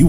You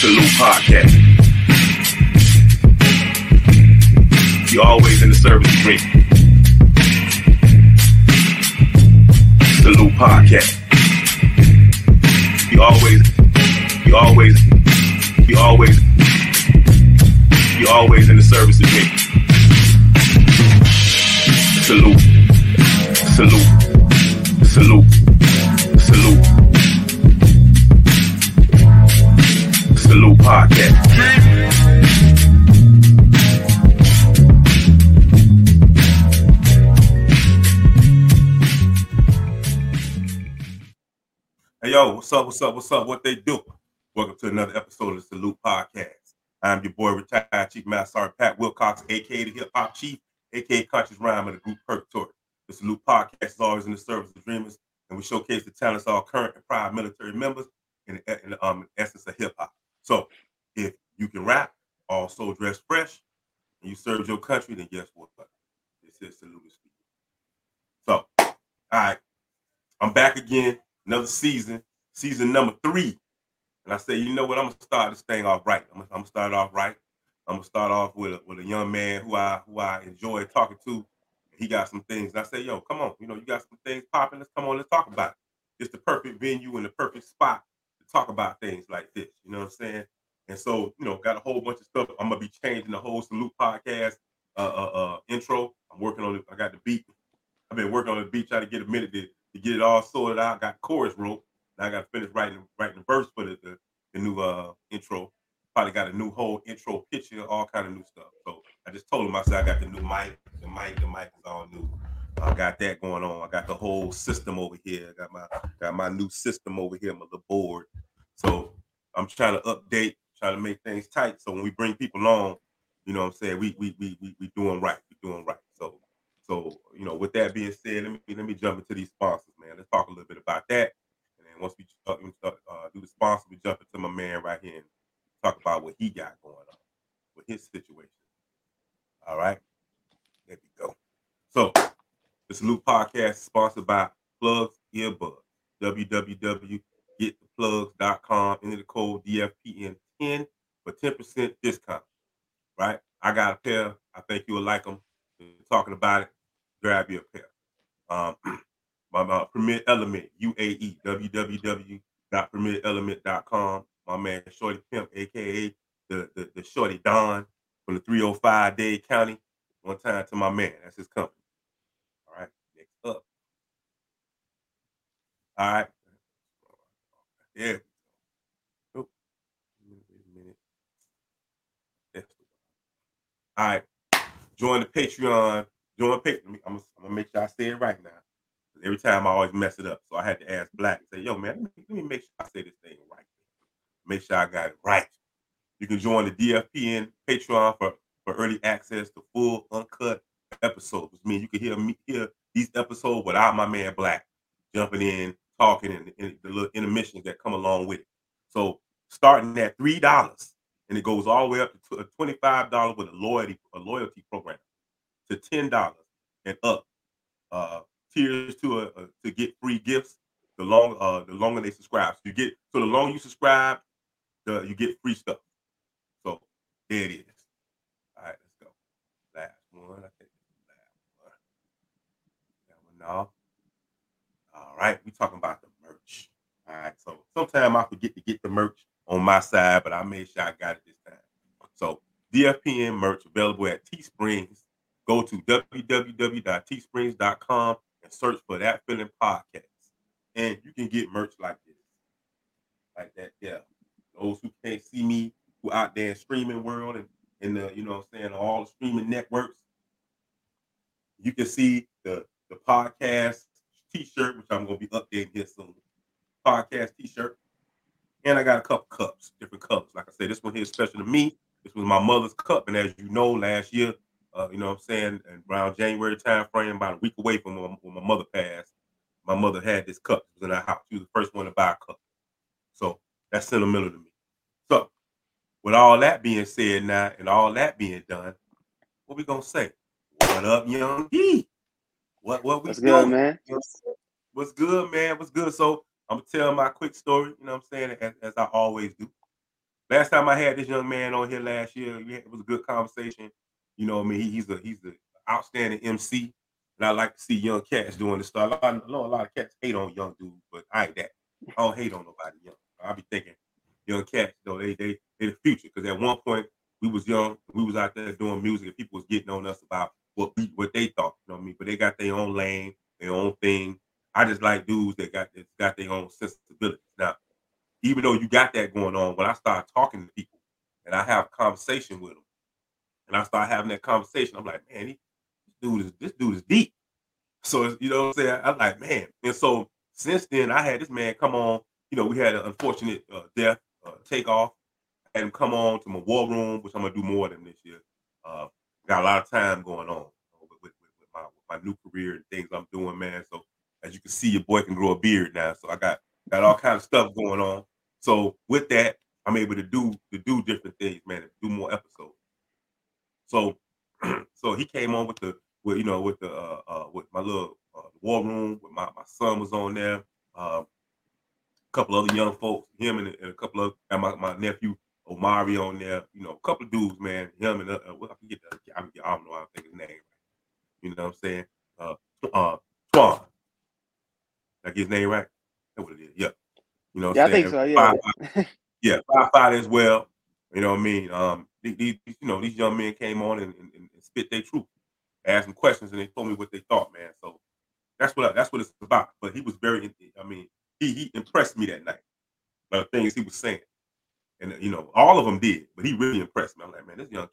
Salute Podcast. You're always in the service stream. Salute Podcast. You're always in the service of me. Salute. Salute. Salute. Salute. Salute Podcast. Hey, yo, what's up, what's up, what's up? What they do? Welcome to another episode of the Salute Podcast. I'm your boy, retired Chief Master Sergeant Pat Wilcox, a.k.a. the Hip-Hop Chief, a.k.a. Conscious Rhyme of the group Purgatory. The Salute Podcast is always in the service of dreamers, and we showcase the talents of our current and prior military members in the essence of hip-hop. So if you can rap, also dress fresh, and you serve your country, then guess what? This is Salute is for you. So, all right, I'm back again, another season number 3. And I say, you know what? I'm going to start this thing off right. I'm going to start off with a young man who I enjoy talking to. He got some things. And I say, yo, come on. You know, you got some things popping. Let's come on. Let's talk about it. It's the perfect venue and the perfect spot to talk about things like this. You know what I'm saying? And so, you know, got a whole bunch of stuff. I'm going to be changing the whole Salute Podcast intro. I'm working on it. I got the beat. I've been working on the beat, trying to get a minute to get it all sorted out. Got chorus wrote. Now I got to finish writing the verse for the new intro. Probably got a new whole intro picture, all kind of new stuff. So I just told him, I said, I got the new mic. The mic is all new. I got that going on. I got the whole system over here. I got my new system over here, my little board. So I'm trying to update, trying to make things tight. So when we bring people on, you know what I'm saying, we doing right. We doing right. So you know, with that being said, let me jump into these sponsors, man. Let's talk a little bit about that. Once we do the sponsor, we jump into my man right here and talk about what he got going on with his situation. All right, there we go. So the Salute Podcast is sponsored by Plugs Earbuds, www.gettheplugs.com. Enter the code DFPN10 for 10% discount. Right? I got a pair. I think you will like them. We're talking about it, grab your pair. My Permit Element UAE, www.permitelement.com. My man Shorty Pimp, aka the Shorty Don from the 305 Dade County. One time to my man, that's his company. All right, next up. All right, yeah. Oh, wait a minute. That's the one. All right, join the Patreon. Join Patreon. I'm gonna make sure I say it right now. Every time I always mess it up. So I had to ask Black and say, yo, man, let me make sure I say this thing right. Make sure I got it right. You can join the DFPN Patreon for early access to full uncut episodes. I mean, you can hear these episodes without my man Black jumping in, talking, and the little intermissions that come along with it. So starting at $3, and it goes all the way up to $25 with a loyalty program, to $10 and up. Tiers to get free gifts. The longer they subscribe, the longer you subscribe, you get free stuff. So there it is. All right, let's go. Last one. I think that one off. All right, we talking about the merch. All right, so sometimes I forget to get the merch on my side, but I made sure I got it this time. So DFPN merch available at Teesprings. Go to www.teesprings.com. Search for that feeling podcast, and you can get merch like this, like that. Yeah, those who can't see me, who out there in streaming world and in the, you know what I'm saying, all the streaming networks, you can see the podcast t-shirt, which I'm gonna be updating here soon. Podcast t-shirt, and I got a couple cups, different cups. Like I said, this one here is special to me. This was my mother's cup, and as you know, last year. You know what I'm saying? And around January time frame, about a week away from when my mother passed, my mother had this cup. It was in our house. She was the first one to buy a cup. So that's sentimental to me. So With all that being said now and all that being done, what we gonna say? What up, Yung D? What we doing, man? What's good, man? What's good? So I'm gonna tell my quick story, you know what I'm saying, as I always do. Last time I had this young man on here last year, it was a good conversation. You know what I mean? He's an outstanding MC. And I like to see young cats doing this stuff. A lot of cats hate on young dudes, but I ain't that. I don't hate on nobody young. I be thinking young cats, though, they the future. Because at one point, we was young. We was out there doing music, and people was getting on us about what they thought. You know what I mean? But they got their own lane, their own thing. I just like dudes that got their own sensibilities. Now, even though you got that going on, when I start talking to people and I have a conversation with them, and I start having that conversation, I'm like, man, this dude is deep. So, you know what I'm saying? I'm like, man. And so since then, I had this man come on. You know, we had an unfortunate death, Takeoff. I had him come on to my war room, which I'm going to do more than this year. Got a lot of time going on with my new career and things I'm doing, man. So as you can see, your boy can grow a beard now. So I got all kinds of stuff going on. So with that, I'm able to do different things, man, and do more episodes. So he came on with my little war room. With my son was on there, a couple other young folks, him and a couple of my nephew Omari on there. You know, a couple of dudes, man. Him and I don't know. I don't think his name. You know what I'm saying? Twan. I get his name right. That's what it is. Yeah. You know what I'm saying? I think so. Yeah. Five as well. You know what I mean? These young men came on and spit their truth. I asked them questions and they told me what they thought, man. So that's what it's about. But he was very, he impressed me that night by the things he was saying. And, you know, all of them did, but he really impressed me. I'm like, man, this young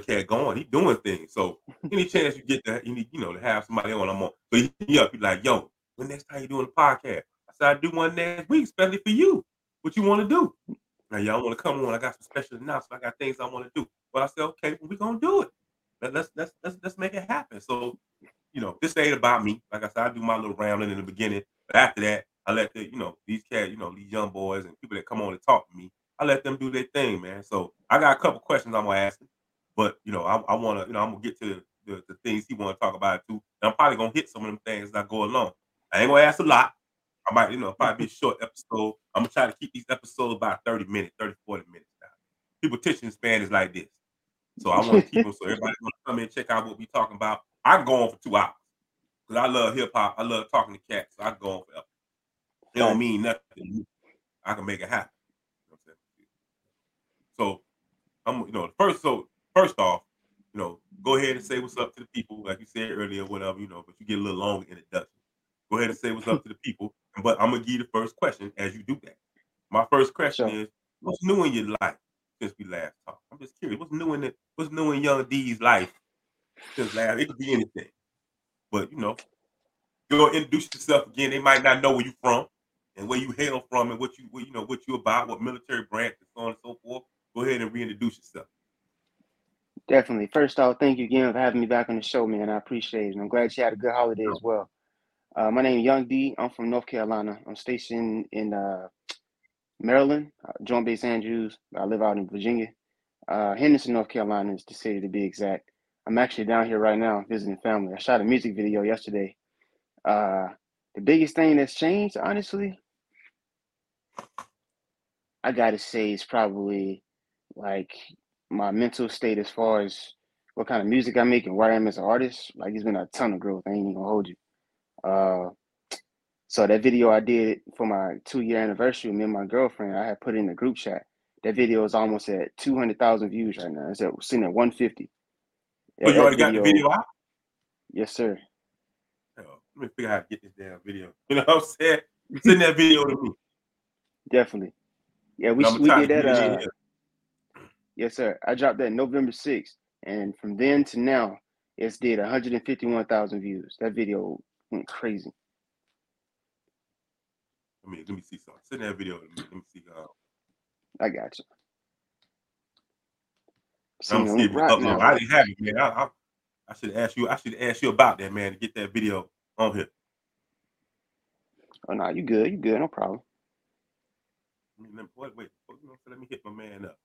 cat going, he doing things. So any chance you get that, to have somebody on, I'm on. So he like, yo, when next time you doing a podcast? I said, I do one next week, especially for you. What you want to do? Now, y'all want to come on? I got some special announcements. I got things I want to do. But I said, okay, well, we're gonna do it. Let's make it happen. So, this ain't about me. Like I said, I do my little rambling in the beginning, but after that, I let these cats, these young boys and people that come on and talk to me, I let them do their thing, man. So I got a couple questions I'm gonna ask them, but I want to, I'm gonna get to the things he want to talk about too, and I'm probably gonna hit some of them things as I go along. I ain't gonna ask a lot. I might, probably be a short episode. I'm gonna try to keep these episodes about 40 minutes now. People teaching span is like this. So I want to keep them so everybody's gonna come in and check out what we're talking about. I can go on for 2 hours. Because I love hip hop. I love talking to cats. So I can go on forever. They don't mean nothing. I can make it happen. So I'm first off, go ahead and say what's up to the people, like you said earlier, whatever, but you get a little long introduction. Go ahead and say what's up to the people. But I'm going to give you the first question as you do that. My first question is, what's new in your life since we last talked? I'm just curious. What's new in Young D's life since last? It could be anything. But, go introduce yourself again. They might not know where you're from and where you hail from and what you about, what military branch and so on and so forth. Go ahead and reintroduce yourself. Definitely. First off, thank you again for having me back on the show, man. I appreciate it. I'm glad you had a good holiday as well. My name is Yung D. I'm from North Carolina. I'm stationed in Maryland, Joint Base Andrews. I live out in Virginia. Henderson, North Carolina is the city to be exact. I'm actually down here right now visiting family. I shot a music video yesterday. The biggest thing that's changed, honestly, I got to say is probably like my mental state as far as what kind of music I make and where I am as an artist. Like it's been a ton of growth. I ain't even going to hold you. So that video I did for my 2-year anniversary, me and my girlfriend, I had put in the group chat. That video is almost at 200,000 views right now. It's sitting at 150. Oh, you already got the video out? Yes, sir. Oh, let me figure out how to get this damn video. You know what I'm saying? Send that video to me. Definitely. Yeah, we did that. Yes, sir. I dropped that November 6th, and from then to now, it's did 151,000 views. That video went crazy. I mean, let me see something. Send that video to me. Let me see. I got you. I'm gonna see if right now, I didn't have it, man. I should ask you. I should ask you about that, man, to get that video on here. Oh no, you good? No problem. Wait. Let me hit my man up.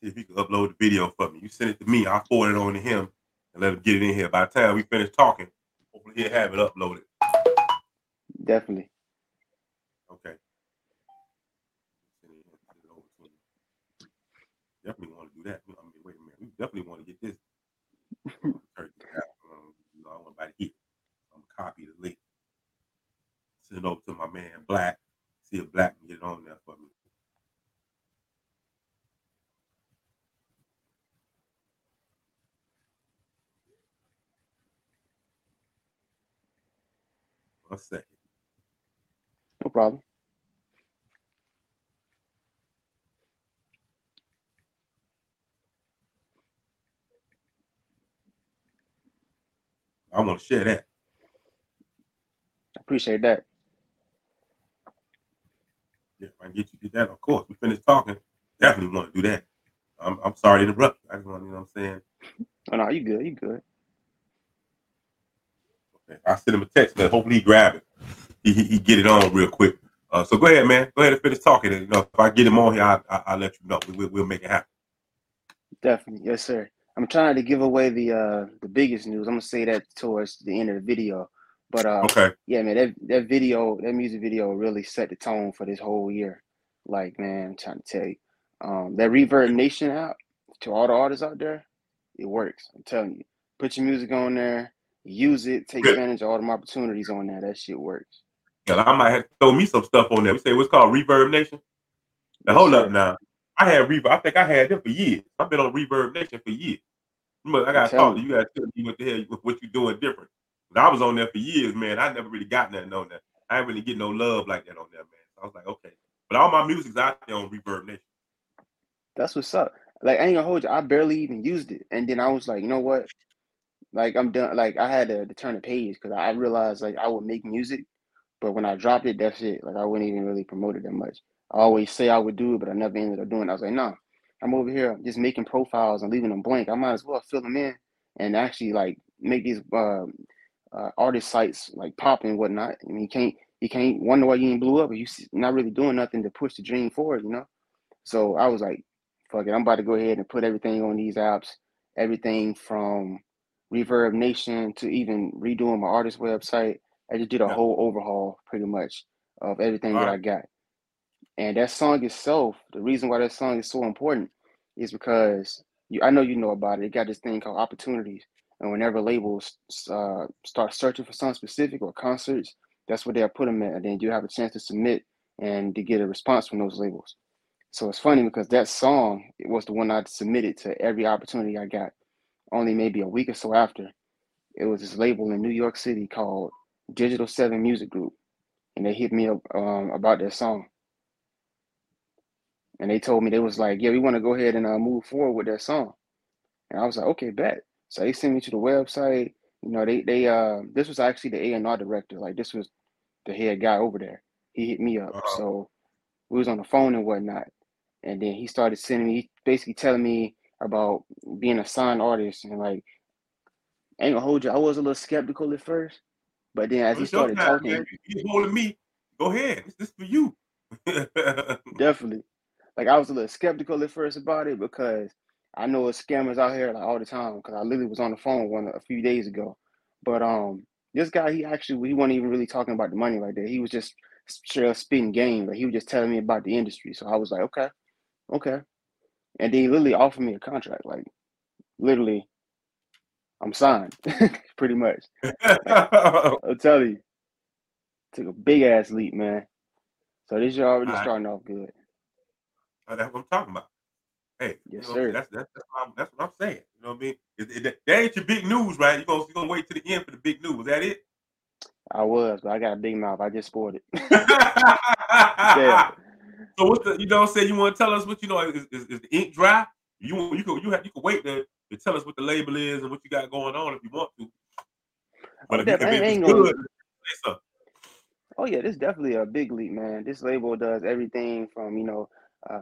see if he can upload the video for me. You send it to me, I'll forward it on to him and let him get it in here. By the time we finish talking, hopefully he'll have it uploaded. Definitely. Okay. Definitely want to do that. I mean, wait a minute. We definitely want to get this. I want to hit. I'm gonna copy the link. Send it over to my man Black. See if Black can get it on there for me. One second. No problem. I want to share that. I appreciate that. Yeah, if I can get you to do that, of course. We finished talking. Definitely want to do that. I'm sorry to interrupt you. I just want to, you know what I'm saying? Oh, no, you good. You good. Okay. I'll send him a text, but hopefully he grab it. He get it on real quick. So go ahead, man. Go ahead and finish talking. And, you know, if I get him on here, I'll let you know. We'll make it happen. Definitely. Yes, sir. I'm trying to give away the biggest news. I'm gonna say that towards the end of the video, but okay. Yeah, man, that music video really set the tone for this whole year. Like, man, I'm trying to tell you, that Reverb Nation app, to all the artists out there, it works. I'm telling you, put your music on there, use it, take advantage of all them opportunities on there. That shit works. Yeah, I might have to throw me some stuff on there. We say what's called Reverb Nation. Now hold up, now I had Reverb. I think I had them for years. I've been on Reverb Nation for years. I gotta talk to you. You gotta tell me what the hell, what you doing different. But I was on there for years, man. I never really got nothing on there. I ain't really get no love like that on there, man. So I was like, okay. But all my music's out there on Reverb Nation. That's what's up. Like, I ain't gonna hold you. I barely even used it, and then I was like, you know what? Like, I'm done. Like, I had to turn the page because I realized like I would make music, but when I dropped it, that shit, like I wouldn't even really promote it that much. I always say I would do it, but I never ended up doing it. I was like, nah. I'm over here just making profiles and leaving them blank. I might as well fill them in and actually like make these artist sites like pop and whatnot. I mean, you can't wonder why you ain't blew up. Or you not really doing nothing to push the dream forward, you know? So I was like, fuck it. I'm about to go ahead and put everything on these apps, everything from Reverb Nation to even redoing my artist website. I just did a whole overhaul pretty much of everything that I got. And that song itself, the reason why that song is so important is because, I know you know about it. It got this thing called opportunities. And whenever labels start searching for something specific or concerts, that's where they'll put them in. And then you have a chance to submit and to get a response from those labels. So it's funny because that song, it was the one I submitted to every opportunity I got. Only maybe a week or so after, it was this label in New York City called Digital Seven Music Group. And they hit me up about that song. And they told me, they was like, yeah, we want to go ahead and move forward with that song. And I was like, okay, bet. So they sent me to the website. You know, they this was actually the A&R director. Like, this was the head guy over there. He hit me up. Uh-huh. So we was on the phone and whatnot. And then he started sending me, basically telling me about being a signed artist. And like, I ain't gonna hold you, I was a little skeptical at first. But then as he started talking. Man, he's holding me. Go ahead. This is for you. Definitely. Like, I was a little skeptical at first about it because I know it's scammers out here like all the time. Because I literally was on the phone a few days ago. But this guy, he wasn't even really talking about the money like that. He was just straight up spitting game. Like, he was just telling me about the industry. So I was like, okay. And then he literally offered me a contract. Like, literally, I'm signed, pretty much. Like, I'll tell you, took a big ass leap, man. So this year already starting off good. That's what I'm talking about. Hey, yes, you know, sir. That's what I'm saying. You know what I mean? That ain't your big news, right? You're gonna wait to the end for the big news. Was that it? I was, but I got a big mouth. I just spoiled it. Yeah. So what's the? You know what I'm saying? You want to tell us what you know? Is the ink dry? You can wait to tell us what the label is and what you got going on if you want to. But oh yeah, this is definitely a big leap, man. This label does everything from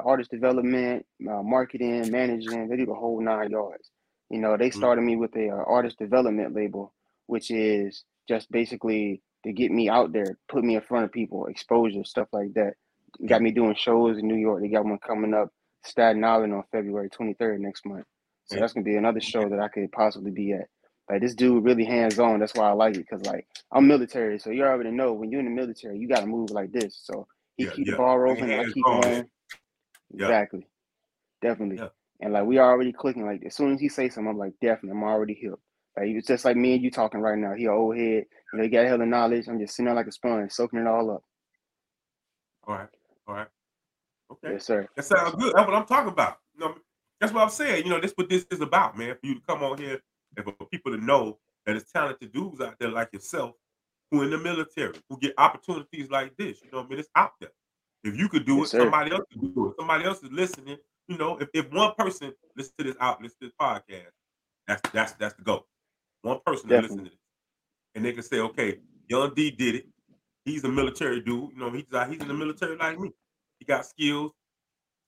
artist development, marketing, managing. They do the whole 9 yards. You know, they started me with a artist development label, which is just basically to get me out there, put me in front of people, exposure, stuff like that. Got me doing shows in New York. They got one coming up Staten Island on February 23rd next month. So that's gonna be another show that I could possibly be at. Like, this dude really hands on. That's why I like it, because like, I'm military, so you already know when you're in the military, you gotta move like this. So he keep the ball rolling, I keep going. Exactly, definitely. And like, we already clicking. Like, as soon as he say something, I'm like, definitely, I'm already here. Like, it's just like me and you talking right now. He an old head, you know, he got hella knowledge. I'm just sitting there like a sponge, soaking it all up. All right. Okay. Yes, sir. That sounds good. That's what I'm talking about. You know, that's what I'm saying. You know, that's what this is about, man. For you to come on here and for people to know that there's talented dudes out there like yourself who in the military, who get opportunities like this. You know what I mean? It's out there. If you could do it, somebody else could do it. Somebody else is listening. You know, if one person listens to this outlet, this podcast, that's the goal. One person to listen to this. And they can say, okay, Yung D did it. He's a military dude. You know, he's in the military like me. He got skills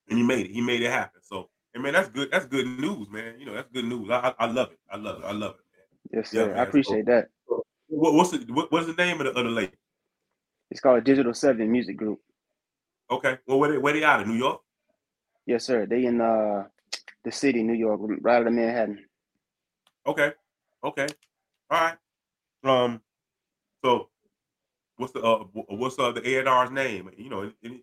and he made it. He made it happen. So, and man, that's good. That's good news, man. You know, that's good news. I love it. I love it, man. Yes, sir. Yeah, I appreciate that. So, what's the name of the lady? It's called Digital Seven Music Group. Okay. Well, where they out of? New York? Yes, sir. They in the city, New York, right out of Manhattan. Okay. All right. So what's the A&R's name? You know, any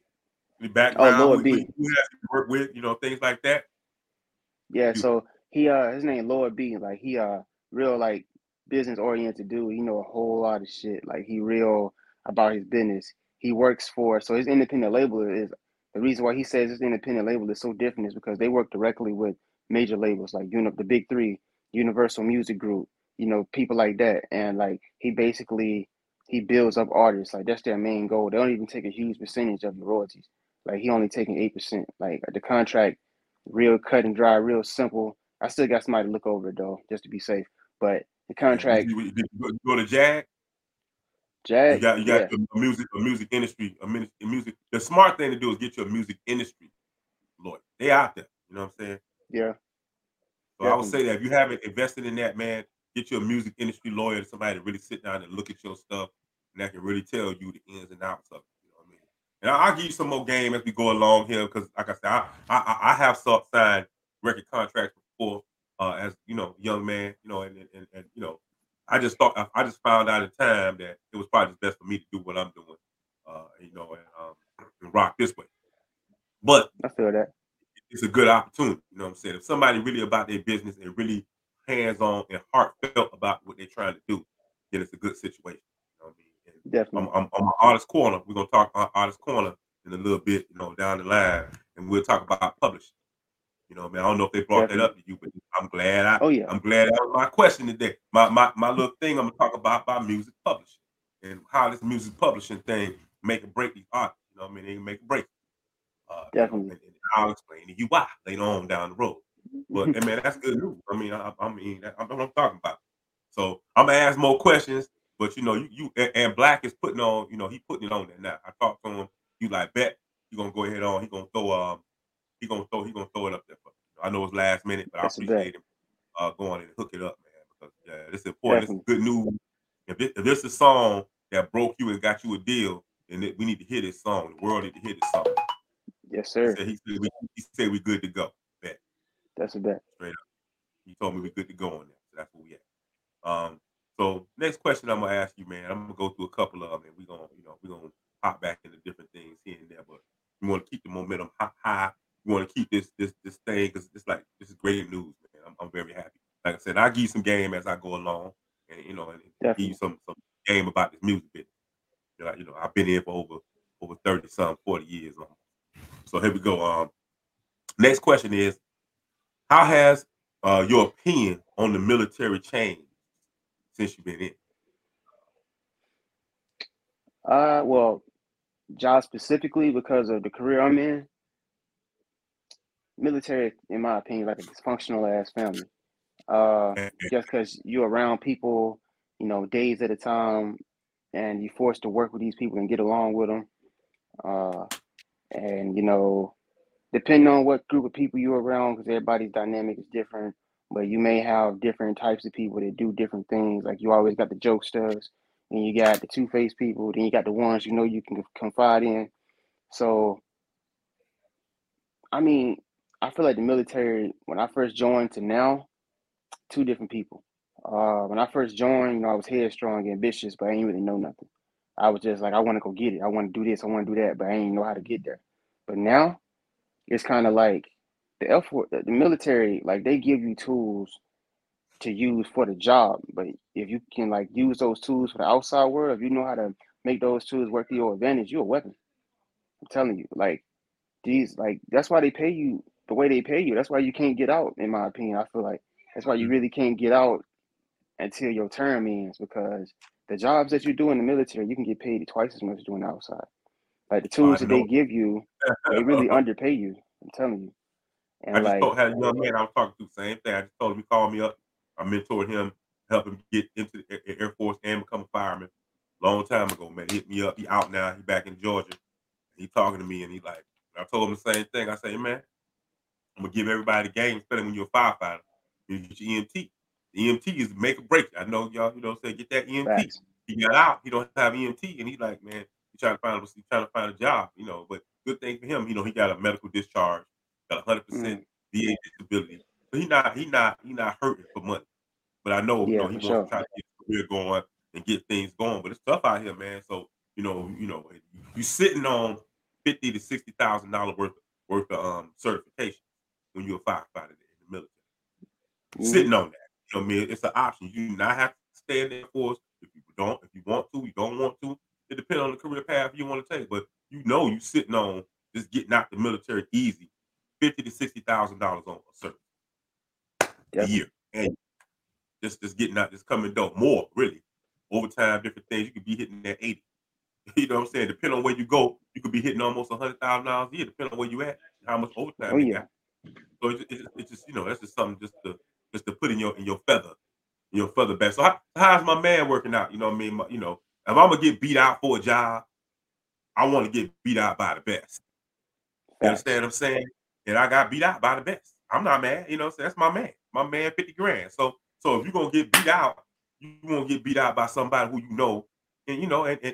background? Oh, Lord B. You have to work with, you know, things like that. Yeah. So he his name Lord B. Like, he real like business oriented dude. He know a whole lot of shit. Like, he real about his business. He works for, so his independent label is. The reason why he says this independent label is so different is because they work directly with major labels like, you know, the Big Three, Universal Music Group, you know, people like that. And like, he builds up artists. Like, that's their main goal. They don't even take a huge percentage of the royalties. Like, he only taking 8%. Like, the contract, real cut and dry, real simple. I still got somebody to look over it though, just to be safe. But the contract. You go to Jag? Jazz, you got a music industry. The smart thing to do is get your music industry lawyer. They out there, you know what I'm saying? Yeah. So definitely. I would say that if you haven't invested in that, man, get your music industry lawyer, somebody to really sit down and look at your stuff, and that can really tell you the ins and outs of it. You know what I mean? And I'll give you some more game as we go along here, because like I said, I have signed record contracts before, as you know, young man, you know, and you know. I just found out in time that it was probably best for me to do what I'm doing, you know, and rock this way. But I feel that it's a good opportunity, you know what I'm saying? If somebody really about their business and really hands-on and heartfelt about what they're trying to do, then it's a good situation. You know what I mean? And definitely. I'm on my Artist Corner. We're gonna talk about Artist Corner in a little bit, you know, down the line, and we'll talk about publishing. You know what I mean? I don't know if they brought that up to you, but I'm glad that was my question today. My little thing I'm gonna talk about music publishing and how this music publishing thing make or break these artists. You know what I mean? They can make or break. Definitely. And I'll explain to you why later on down the road. But and man, that's good news. I mean, that's what I'm talking about. So I'm gonna ask more questions, but you know, you and Black is putting on. You know, he putting it on there now. I talked to him. You like bet? You gonna go ahead on? He gonna throw He gonna throw it up there. I know it's last minute, but I appreciate him going and hook it up, man. Because this is important. Definitely. This is good news. If this is a song that broke you and got you a deal, then we need to hear this song. The world need to hear this song. Yes, sir. He said we're good to go. Bet. That's a bet. Straight up. He told me we're good to go on that. So that's where we at. So next question I'm gonna ask you, man. I'm gonna go through a couple of them, and we're gonna hop back into different things here and there, but we want to keep the momentum high. We want to keep this thing because it's like, this is great news, man. I'm very happy. Like I said, I'll give you some game as I go along, and you know, and give you some game about this music business. You know, I've been here for over 40 years. So here we go. Next question is, how has your opinion on the military changed since you've been in? Well, John, specifically because of the career I'm in. Military, in my opinion, like a dysfunctional ass family. Just because you're around people, you know, days at a time, and you're forced to work with these people and get along with them. And, you know, depending on what group of people you're around, because everybody's dynamic is different, but you may have different types of people that do different things. Like, you always got the jokesters, and you got the two-faced people, then you got the ones, you know, you can confide in. So, I mean, I feel like the military, when I first joined to now, two different people. When I first joined, you know, I was headstrong, ambitious, but I didn't really know nothing. I was just like, I want to go get it. I want to do this. I want to do that, but I didn't know how to get there. But now, it's kind of like the military, like they give you tools to use for the job. But if you can like use those tools for the outside world, if you know how to make those tools work to your advantage, you're a weapon. I'm telling you, like these, like that's why they pay you the way they pay you. That's why you can't get out, in my opinion. I feel like that's why you really can't get out until your term ends, because the jobs that you do in the military, you can get paid twice as much as doing the outside. Like the tools that they give you, they really underpay you. I'm telling you. And I just had a young man I was talking to the same thing. I just told him he called me up. I mentored him, helped him get into the Air Force and become a fireman. Long time ago, man. He hit me up. He out now. He back in Georgia. He talking to me, and he like, I told him the same thing. I say, man, I'm gonna give everybody the game, especially when you're a firefighter. You get your EMT. The EMT is make or break. I know y'all, you know, say get that EMT. Right. He got out. He don't have EMT, and he like, man, he trying to find a job, you know. But good thing for him, you know, he got a medical discharge. Got 100% VA disability, so he not hurting for money. But I know, you know, he wants to try to get his career going and get things going. But it's tough out here, man. So you know, you're sitting on $50,000 to $60,000 worth of certification when you're a firefighter in the military. Sitting on that, you know what I mean? It's an option. You not have to stay in the Air Force if you want to, you don't want to. It depends on the career path you want to take. But you know, you're sitting on just getting out the military easy. $50,000 to $60,000 on a service a year, and just getting out, just coming down more really. Overtime, different things. You could be hitting that 80. You know what I'm saying? Depending on where you go, you could be hitting almost $100,000 a year, depending on where you at, how much overtime you got. So it's just, you know, that's just something just to put in your feather bag. So how's my man working out? You know what I mean? You know, if I'm gonna get beat out for a job, I want to get beat out by the best. You understand what I'm saying? And I got beat out by the best. I'm not mad, you know. So that's my man. My man, $50,000. So if you're gonna get beat out, you won't get beat out by somebody who you know, and you know, and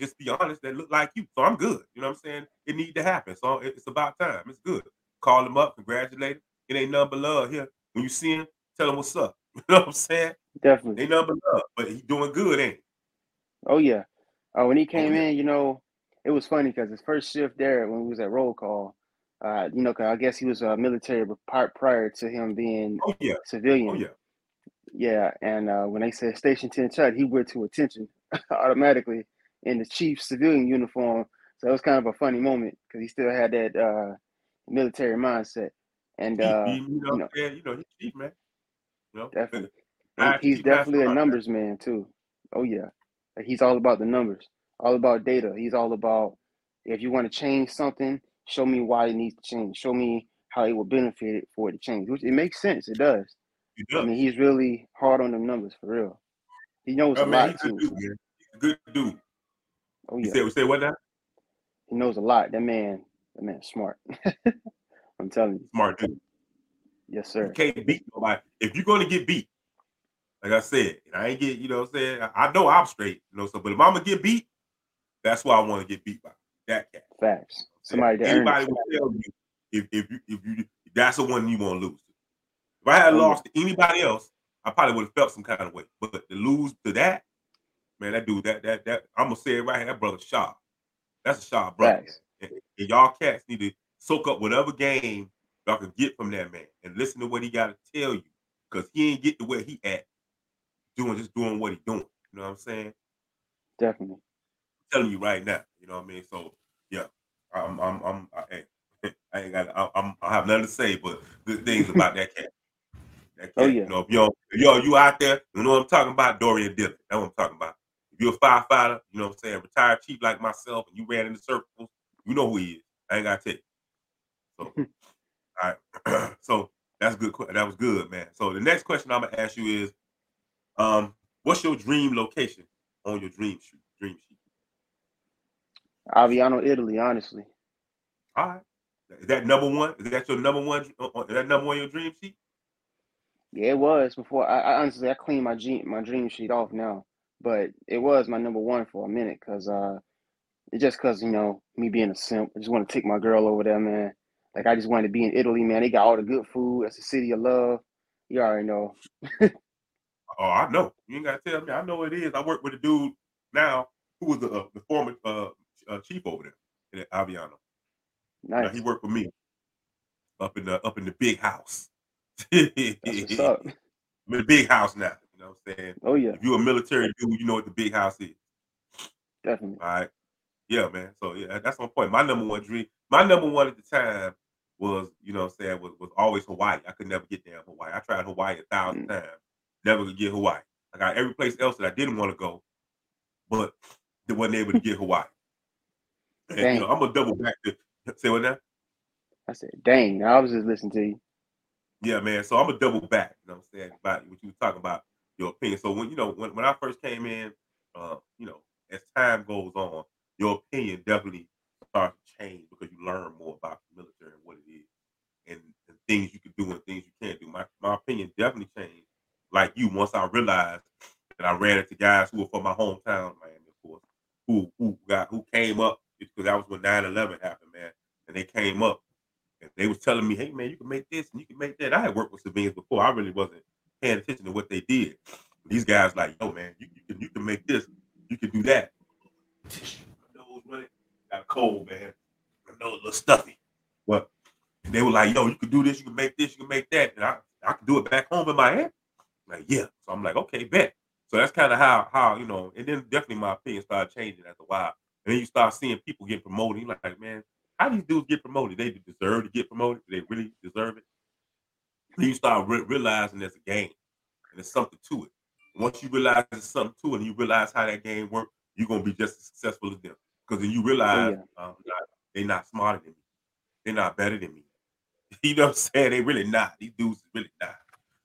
just be honest, that look like you. So I'm good. You know what I'm saying? It need to happen. So it's about time. It's good. Call him up, congratulate him. It ain't nothing but love here. When you see him, tell him what's up. You know what I'm saying? Definitely. Ain't nothing but love. But he doing good, ain't he? Oh yeah. When he came in, you know, it was funny because his first shift there when we was at roll call. You know, cause I guess he was military prior to him being civilian. And when they said Station 10 Chad, he went to attention automatically in the chief civilian uniform. So it was kind of a funny moment because he still had that military mindset. And he's chief, man. You know, definitely. He's definitely a numbers man too. Oh yeah, like, he's all about the numbers, all about data. He's all about if you want to change something. Show me why it needs to change. Show me how it will benefit it for it to change. Which it makes sense. It does. I mean, he's really hard on them numbers for real. He knows a lot too. He's a good dude. Oh yeah. You say what now? He knows a lot. That man's smart. I'm telling you. Smart dude. Yes, sir. You can't beat nobody. If you're gonna get beat, like I said, and I ain't get, you know what I'm saying? I know I'm straight, you know, so but if I'm gonna get beat, that's why I want to get beat by that cat. Facts. Somebody anybody will tell you if you that's the one you want to lose to. If I had lost to anybody else, I probably would have felt some kind of way. But to lose to that, man, that dude, that I'm gonna say it right here, that brother's sharp. That's a sharp brother. Nice. And y'all cats need to soak up whatever game y'all can get from that man and listen to what he gotta tell you. Cause he ain't get to where he at doing what he doing. You know what I'm saying? Definitely. I'm telling you right now, you know what I mean? So yeah. I have nothing to say, but good things about that cat. You know, if you out there, you know what I'm talking about, Dorian Dillon. That's what I'm talking about. If you're a firefighter, you know what I'm saying, retired chief like myself, and you ran in the circles, you know who he is. I ain't gotta tell you. So, all right. So that's good. That was good, man. So the next question I'm gonna ask you is, what's your dream location on your dream sheet? Aviano, Italy, honestly. All right. Is that number one? Is that your number one? Is that number one your dream sheet? Yeah, it was before. I honestly, I cleaned my dream sheet off now, but it was my number one for a minute because it's just because, you know, me being a simp. I just want to take my girl over there, man. Like, I just wanted to be in Italy, man. They got all the good food. That's the city of love. You already know. Oh, I know. You ain't got to tell me. I know it is. I work with a dude now who was the former chief over there at Aviano. Nice. Now, he worked for me up in the big house. That's what's up. I'm in the big house now. You know what I'm saying? Oh, yeah. If you're a military dude, you know what the big house is. Definitely. All right. Yeah, man. So, yeah, that's my point. My number one dream, my number one at the time was, you know what I'm saying, was always Hawaii. I could never get down to Hawaii. I tried Hawaii 1,000 times. Never could get Hawaii. I got every place else that I didn't want to go, but they wasn't able to get Hawaii. And, dang. You know, I'm going to double back to, say what now? I said, dang, I was just listening to you. Yeah, man. So I'm going to double back, you know what I'm saying, about what you were talking about, your opinion. So when, you know, when I first came in, you know, as time goes on, your opinion definitely starts to change because you learn more about the military and what it is and things you can do and things you can't do. My opinion definitely changed, like you, once I realized that I ran into guys who were from my hometown, Miami, of course, who came up, because that was when 9/11 happened, man. And they came up and they was telling me, hey, man, you can make this and you can make that. I had worked with civilians before. I really wasn't paying attention to what they did. But these guys like, yo, man, you can make this. You can do that. Got cold, man. I know a little stuffy. What? And they were like, yo, you can do this, you can make this, you can make that. And I can do it back home in Miami. Like, yeah. So I'm like, okay, bet. So that's kind of how, you know, and then definitely my opinion started changing after a while. And then you start seeing people get promoted. You're like, man, how these dudes get promoted? They deserve to get promoted. Do they really deserve it? And you start realizing there's a game and there's something to it. And once you realize there's something to it and you realize how that game works, you're going to be just as successful as them. Because then you realize they're not smarter than me. They're not better than me. You know what I'm saying? They really not. These dudes really not.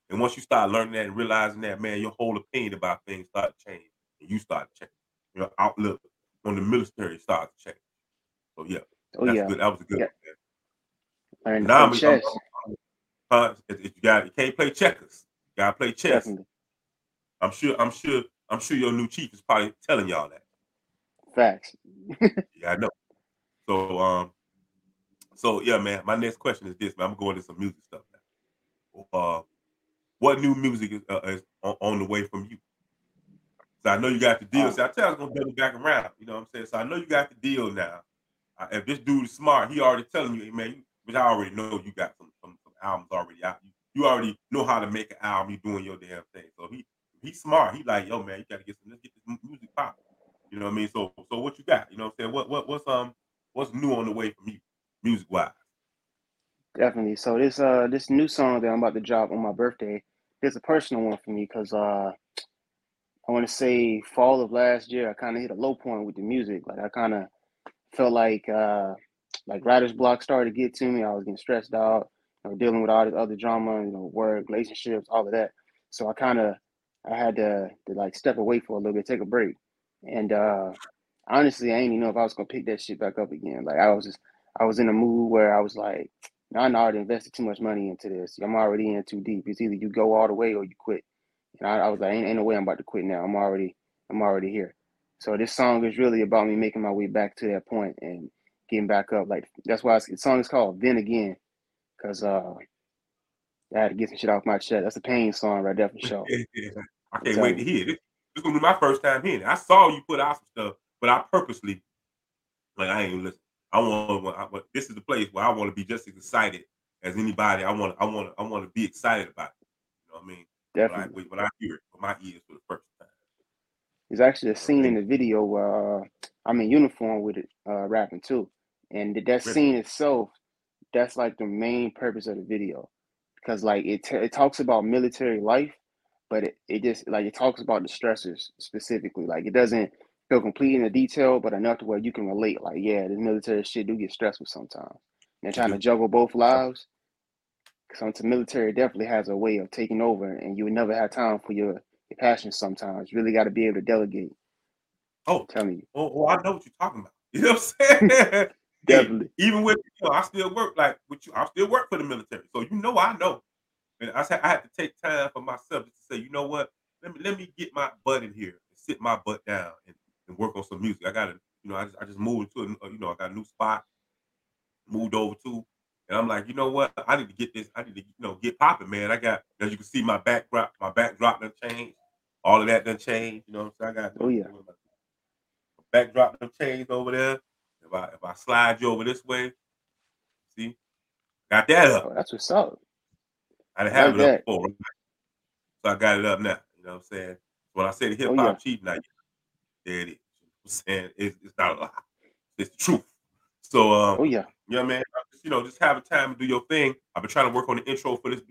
And once you start learning that and realizing that, man, your whole opinion about things start to change. And you start to change. Your outlook on the military starts to change. So, yeah. Oh, that's good. That was a good one, man. Now, you can't play checkers. You got to play chess. Definitely. I'm sure your new chief is probably telling y'all that. Facts. Yeah, I know. So, yeah, man, my next question is this, man. I'm going to some music stuff now. What new music is on the way from you? So I know you got the deal. So I tell you I was going to double back around. You know what I'm saying? So I know you got the deal now. If this dude is smart, he already telling you, hey, man, which I already know you got some albums already out. You already know how to make an album. You're doing your damn thing. So he's smart. He like, yo, man, you got to let's get this music popping. You know what I mean? So what you got? You know what I'm saying? What's new on the way from you, music wise? Definitely. So this new song that I'm about to drop on my birthday, it's a personal one for me because I want to say fall of last year I kind of hit a low point with the music. Like I kind of felt like writer's block started to get to me. I was getting stressed out, you know, dealing with all this other drama, you know, work, relationships, all of that. So I had to like step away for a little bit, take a break. And honestly, I didn't even know if I was gonna pick that shit back up again. Like I was in a mood where I was like, I know I already invested too much money into this. I'm already in too deep. It's either you go all the way or you quit. And I was like, ain't no way I'm about to quit now. I'm already here. So this song is really about me making my way back to that point and getting back up. Like that's why the song is called Then Again, because I had to get some shit off my chest. That's a pain song right there for sure. I can't wait to hear it. This is gonna be my first time hearing it. I saw you put out some stuff, but I purposely, like, I ain't listen. This is the place where I want to be just as excited as anybody. I want to be excited about it. You know what I mean? Definitely. When I hear it with my ears for the first time. There's actually a scene in the video where I'm in uniform with it, rapping too, and that scene itself, that's like the main purpose of the video, because like it talks about military life. But it just like it talks about the stressors specifically. Like it doesn't go complete in the detail, but enough to where you can relate. Like, yeah, this military shit do get stressful sometimes. And trying to juggle both lives. Because the military definitely has a way of taking over, and you would never have time for your passions sometimes. You really got to be able to delegate. Oh, tell me. Oh, I know what you're talking about. You know what I'm saying? Definitely. Even with I still work like with you. I still work for the military, so you know I know. And I had to take time for myself to say, you know what? Let me get my butt in here, and sit my butt down, and work on some music. I got to, you know, I just moved to a, you know, I got a new spot, moved over to, and And I'm like, you know what? I need to get this. I need to, get popping, man. I got, as you can see, my backdrop done changed. All of that done changed. You know what I'm saying? I got backdrop done changed over there. If I slide you over this way, see, got that up. Oh, that's what's up. I didn't have it up before, right? So I got it up now. You know what I'm saying? When I say the hip-hop chief now, there it is. I'm saying it's not a lie. It's the truth. So you know what I mean? Just have a time to do your thing. I've been trying to work on the intro for this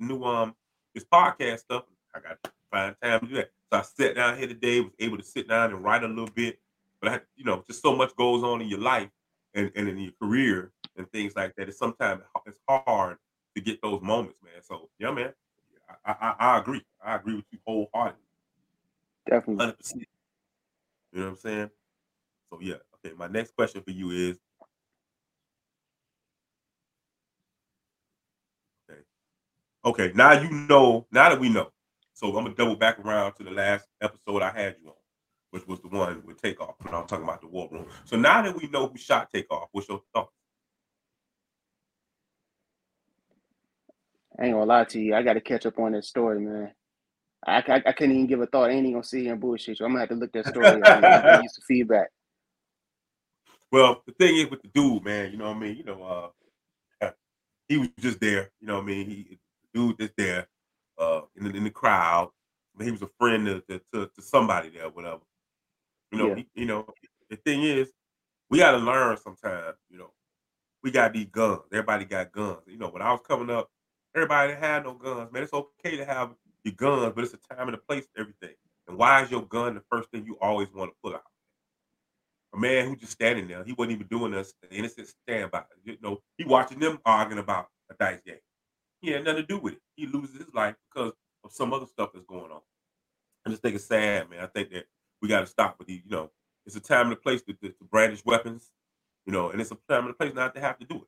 new this podcast stuff. I got to find time to do that. So I sat down here today, was able to sit down and write a little bit. But I, just so much goes on in your life and in your career and things like that. It's sometimes it's hard to get those moments, man. So yeah, man, I agree. I agree with you wholeheartedly. Definitely. 100%. You know what I'm saying? So yeah. Okay. My next question for you is. Okay, now that we know. So I'm going to double back around to the last episode I had you on, which was the one with Takeoff, when I was talking about the war room. So now that we know who shot Takeoff, what's your thoughts? I ain't going to lie to you. I got to catch up on that story, man. I couldn't even give a thought. I ain't even going to sit here and bullshit you. I'm going to have to look that story up and get some feedback. Well, the thing is with the dude, man, you know what I mean? He was just there, you know what I mean? Dude that's there in the crowd. I mean, he was a friend to somebody there, whatever. The thing is, we got to learn sometimes, we got these guns. Everybody got guns. When I was coming up, everybody didn't have no guns. Man, it's okay to have your guns, but it's a time and a place for everything. And why is your gun the first thing you always want to pull out? A man who just standing there, he wasn't even doing us an innocent standby. He watching them arguing about a dice game. He had nothing to do with it. He loses his life because of some other stuff that's going on. I just think it's sad, man. I think that we got to stop with these, it's a time and a place to brandish weapons, and it's a time and a place not to have to do it.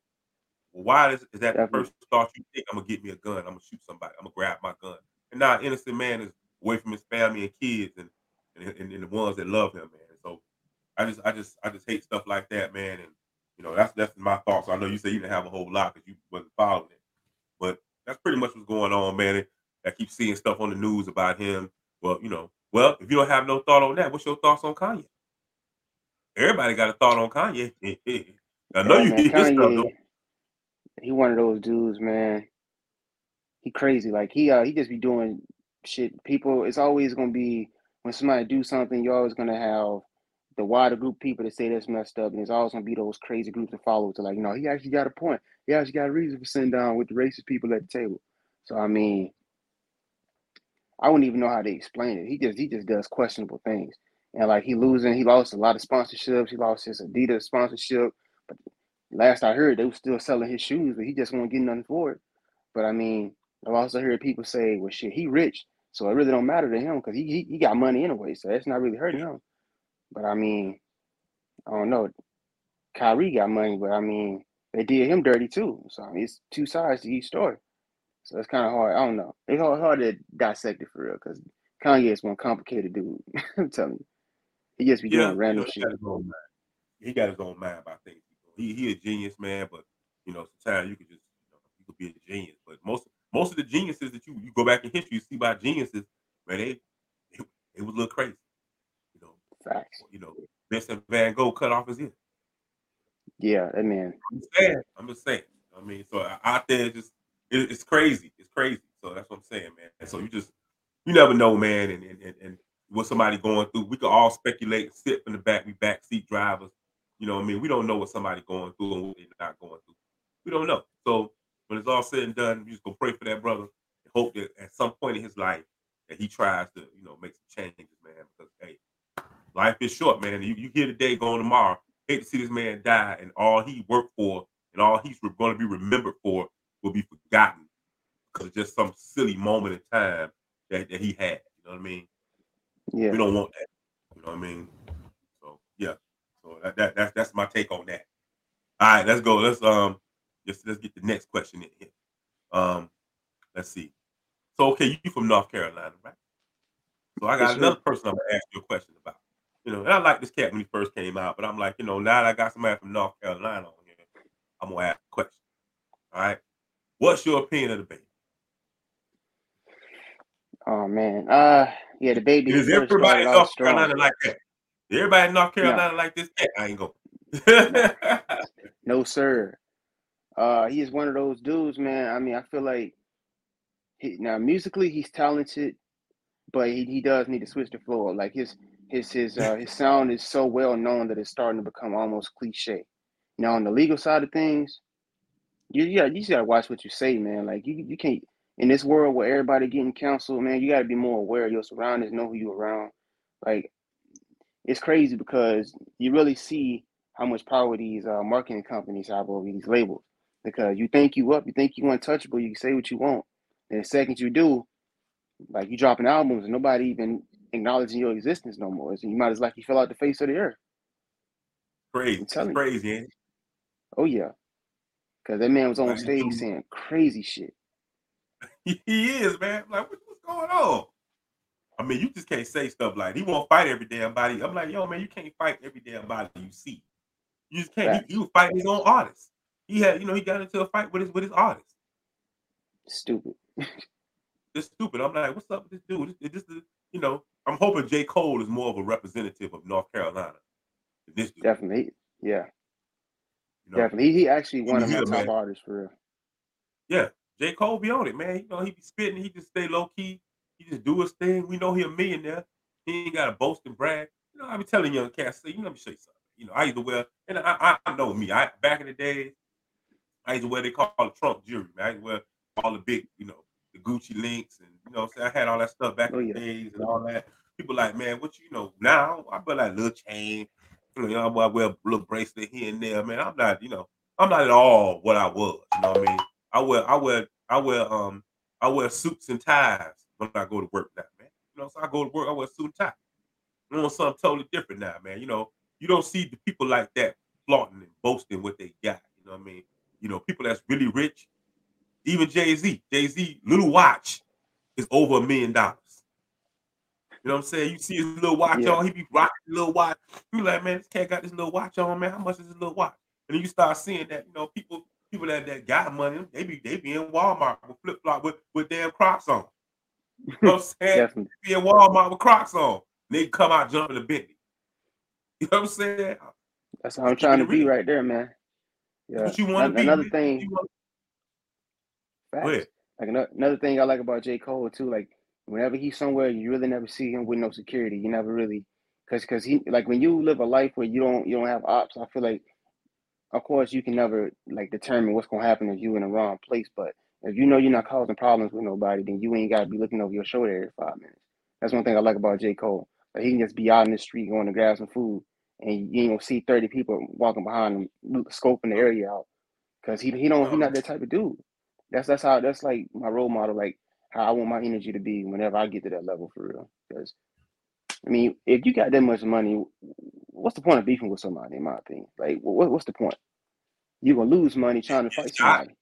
Well, why is that the first thought you think? I'm going to get me a gun. I'm going to shoot somebody. I'm going to grab my gun. And now an innocent man is away from his family and kids and the ones that love him, man. So I just hate stuff like that, man. And, that's my thoughts. I know you say you didn't have a whole lot because you wasn't following it. But that's pretty much what's going on, man. I keep seeing stuff on the news about him. Well, if you don't have no thought on that, what's your thoughts on Kanye? Everybody got a thought on Kanye. I know you hear this stuff, though. He one of those dudes, man. He crazy. Like, he just be doing shit. People, it's always going to be, when somebody do something, you're always going to have the wider group of people that say that's messed up, and it's always gonna be those crazy groups that follow to like, he actually got a point. He actually got a reason for sitting down with the racist people at the table. So I mean, I wouldn't even know how to explain it. He just does questionable things, and like he lost a lot of sponsorships. He lost his Adidas sponsorship, but last I heard, they were still selling his shoes, but he just won't get nothing for it. But I mean, I've also heard people say, well, shit, he rich, so it really don't matter to him because he got money anyway, so that's not really hurting him. But I mean, I don't know. Kyrie got money, but I mean, they did him dirty too. So I mean, it's two sides to each story. So it's kind of hard. I don't know. It's hard to dissect it for real because Kanye is one complicated dude. I'm telling you, he just be doing random shit. He got his own mind about things. He a genius, man. But sometimes you could just you could be a genius. But most of the geniuses that you go back in history, you see by geniuses, man, it was a little crazy. Facts. Vincent Van Gogh cut off his ear. Yeah, that man. I'm just saying. I mean, so out there, it's crazy. It's crazy. So that's what I'm saying, man. And so you never know, man, and what somebody going through. We could all speculate, sit in the back. We backseat drivers. You know what I mean? We don't know what somebody going through and what they're not going through. We don't know. So when it's all said and done, we just gonna pray for that brother and hope that at some point in his life that he tries to, make some changes, man. Because hey. Life is short, man. You here today, going tomorrow. Hate to see this man die, and all he worked for, and all he's going to be remembered for, will be forgotten because of just some silly moment in time that he had. You know what I mean? Yeah. We don't want that. You know what I mean? So yeah. So that's my take on that. All right, let's go. Let's get the next question in here. Let's see. So okay, you from North Carolina, right? So I got another person I'm gonna ask you a question about. And I liked this cat when he first came out, but I'm like, now that I got somebody from North Carolina on here, I'm going to ask a question. All right. What's your opinion of The Baby? Oh, man. Yeah, The Baby. Is everybody in North Carolina like that? Everybody in North Carolina like this? I ain't going. No, sir. He is one of those dudes, man. I mean, I feel like now musically he's talented, but he does need to switch the flow up. Like his sound is so well known that it's starting to become almost cliche. Now on the legal side of things, you just gotta watch what you say, man. Like you can't in this world where everybody getting counseled, man. You gotta be more aware of your surroundings, know who you around. Like it's crazy because you really see how much power these marketing companies have over these labels. Because you think you untouchable, you can say what you want. And the second you do, like you dropping albums and nobody even acknowledging your existence no more. So you might as like you fell out the face of the earth. Crazy. It's crazy, ain't it? Oh yeah. Cause that man was on stage saying crazy shit. He is, man. Like what's going on? I mean, you just can't say stuff like he won't fight every damn body. I'm like, yo, man, you can't fight every damn body you see. You just can't he would fight his own artists. He had, he got into a fight with his artist. Stupid. It's stupid. I'm like, what's up with this dude? This is, I'm hoping J. Cole is more of a representative of North Carolina than this dude. Definitely. Yeah. Definitely. He actually one of my top artists for real. Yeah. J. Cole be on it, man. He be spitting. He just stay low key. He just do his thing. We know he a millionaire. He ain't got to boast and brag. I be telling young cats, say, let me show you something. I used to wear, and I know me. Back in the day, I used to wear, they call it Trump jewelry, man. I used to wear all the big, the Gucci links, and I had all that stuff back in the days and all that. People like, man, what now I wear like little chain, I wear a little bracelet here and there, man. I'm not, I'm not at all what I was, what I mean? I wear suits and ties when I go to work now, man. So I go to work, I wear a suit and tie. I'm on something totally different now, man. You don't see the people like that flaunting and boasting what they got, what I mean? People that's really rich. Even Jay-Z, little watch is over $1 million. What I'm saying? You see his little watch on, he be rocking his little watch. You like, man, this cat got this little watch on, man. How much is this little watch? And then you start seeing that, people that got money, they be in Walmart with flip-flop with damn Crocs on. What I'm saying? They be in Walmart with Crocs on. They come out jumping a Bentley. I'm saying? That's how I'm trying to be right there, man. Yeah. What you want to be? Another thing. Like another thing I like about J. Cole too, like whenever he's somewhere, you really never see him with no security. You never really, because he like when you live a life where you don't have ops. I feel like, of course, you can never like determine what's gonna happen if you in the wrong place. But if you're not causing problems with nobody, then you ain't gotta be looking over your shoulder every 5 minutes. That's one thing I like about J. Cole. Like he can just be out in the street going to grab some food, and you ain't gonna see 30 people walking behind him scoping the area out, because he's not that type of dude. That's like my role model, like how I want my energy to be whenever I get to that level for real. Because I mean, if you got that much money, what's the point of beefing with somebody? In my opinion, like what's the point? You're gonna lose money trying to fight somebody.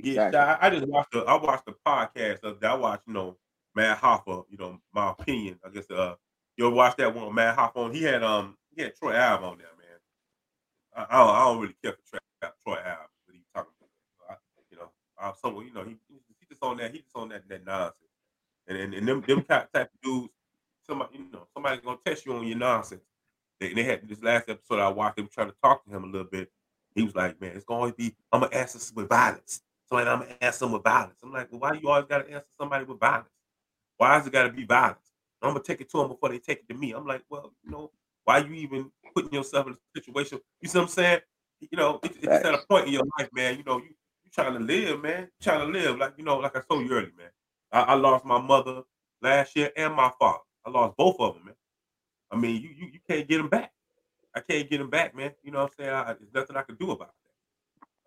Yeah, exactly. I just watched the podcast of that. I watched Mad Hoffa. My opinion. I guess you watch that one Mad Hoffa on. He had Troy Ave on there, man. I don't really care for Troy Ave. So he just on that. He just on that nonsense, and them type of dudes. Somebody's gonna test you on your nonsense. They had this last episode I watched. They were trying to talk to him a little bit. He was like, "Man, it's gonna always be. I'm gonna answer with violence. I'm gonna answer with violence." I'm like, "Well, why you always gotta answer somebody with violence? Why is it gotta be violence? I'm gonna take it to them before they take it to me." I'm like, "Well, why you even putting yourself in a situation? You see what I'm saying? It's at a point in your life, man. Trying to live, man. Trying to live. Like, like I told you earlier, man. I lost my mother last year and my father. I lost both of them, man. I mean, you can't get them back. I can't get them back, man. You know what I'm saying? There's nothing I can do about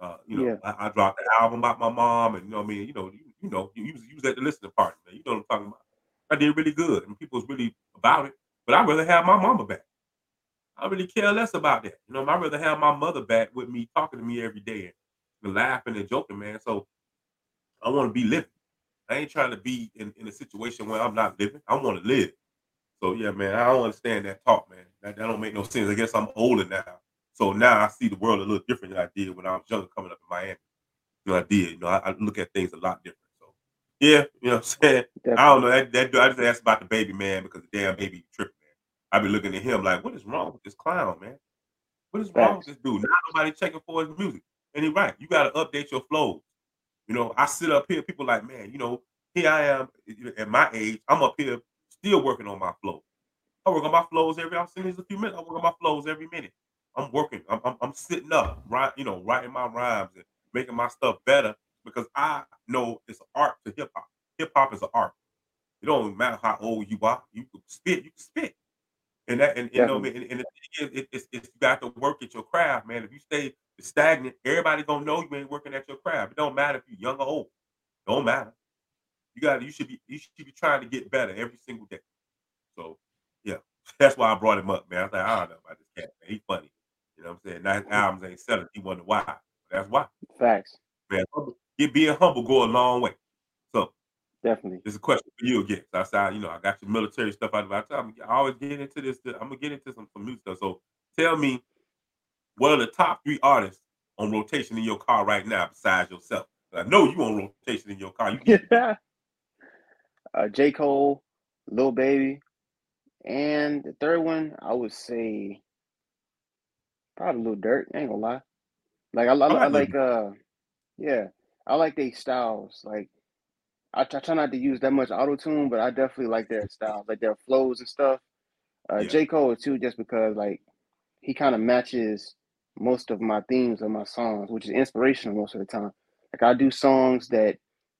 that. I dropped the album about my mom and, I mean, you was at the listening party, man. You know what I'm talking about. I did really good and people was really about it, but I'd rather have my mama back. I really care less about that. I'd rather have my mother back with me, talking to me every day. Laughing and joking, man. So I want to be living. I ain't trying to be in a situation where I'm not living. I want to live. So yeah, man, I don't understand that talk, man. That don't make no sense. I guess I'm older now. So now I see the world a little different than I did when I was younger coming up in Miami. I did. I look at things a lot different. So, yeah, you know what I'm saying? Definitely. I don't know. I just asked about the baby, man, because the damn baby tripping, man. I be looking at him like, what is wrong with this clown, man? What is wrong with this dude? Not nobody checking for his music. And he's right. You got to update your flows. You know, I sit up here, people like, man, you know, here I am at my age. I'm up here still working on my flow. I work on my flows every, I've seen this a few minutes. I work on my flows every minute. I'm working. I'm sitting up, right, you know, writing my rhymes and making my stuff better because I know it's an art to hip hop. Hip hop is an art. It don't matter how old you are. You can spit. And that, and you know, and the thing is, it's you got to work at your craft, man. If you stay stagnant, everybody gonna know you ain't working at your craft. It don't matter if you're young or old. It don't matter. You should be trying to get better every single day. So yeah, that's why I brought him up, man. I was like, I don't know about this cat, man. He's funny. You know what I'm saying? Now his albums ain't selling. He wonder why. That's why. Facts. Man, being humble go a long way. So definitely, it's a question for you again. So I said, you know, I got your military stuff out of my time. I always get into this. I'm gonna get into some new stuff. So tell me, what are the top 3 artists on rotation in your car right now besides yourself? I know you on rotation in your car. Yeah. J. Cole, Lil Baby, and the third one, I would say probably Lil Durk. I ain't gonna lie. Like I like their styles. Like I try not to use that much auto tune, but I definitely like their styles, like their flows and stuff. J. Cole too, just because like he kind of matches most of my themes of my songs, which is inspirational most of the time. Like I do songs that,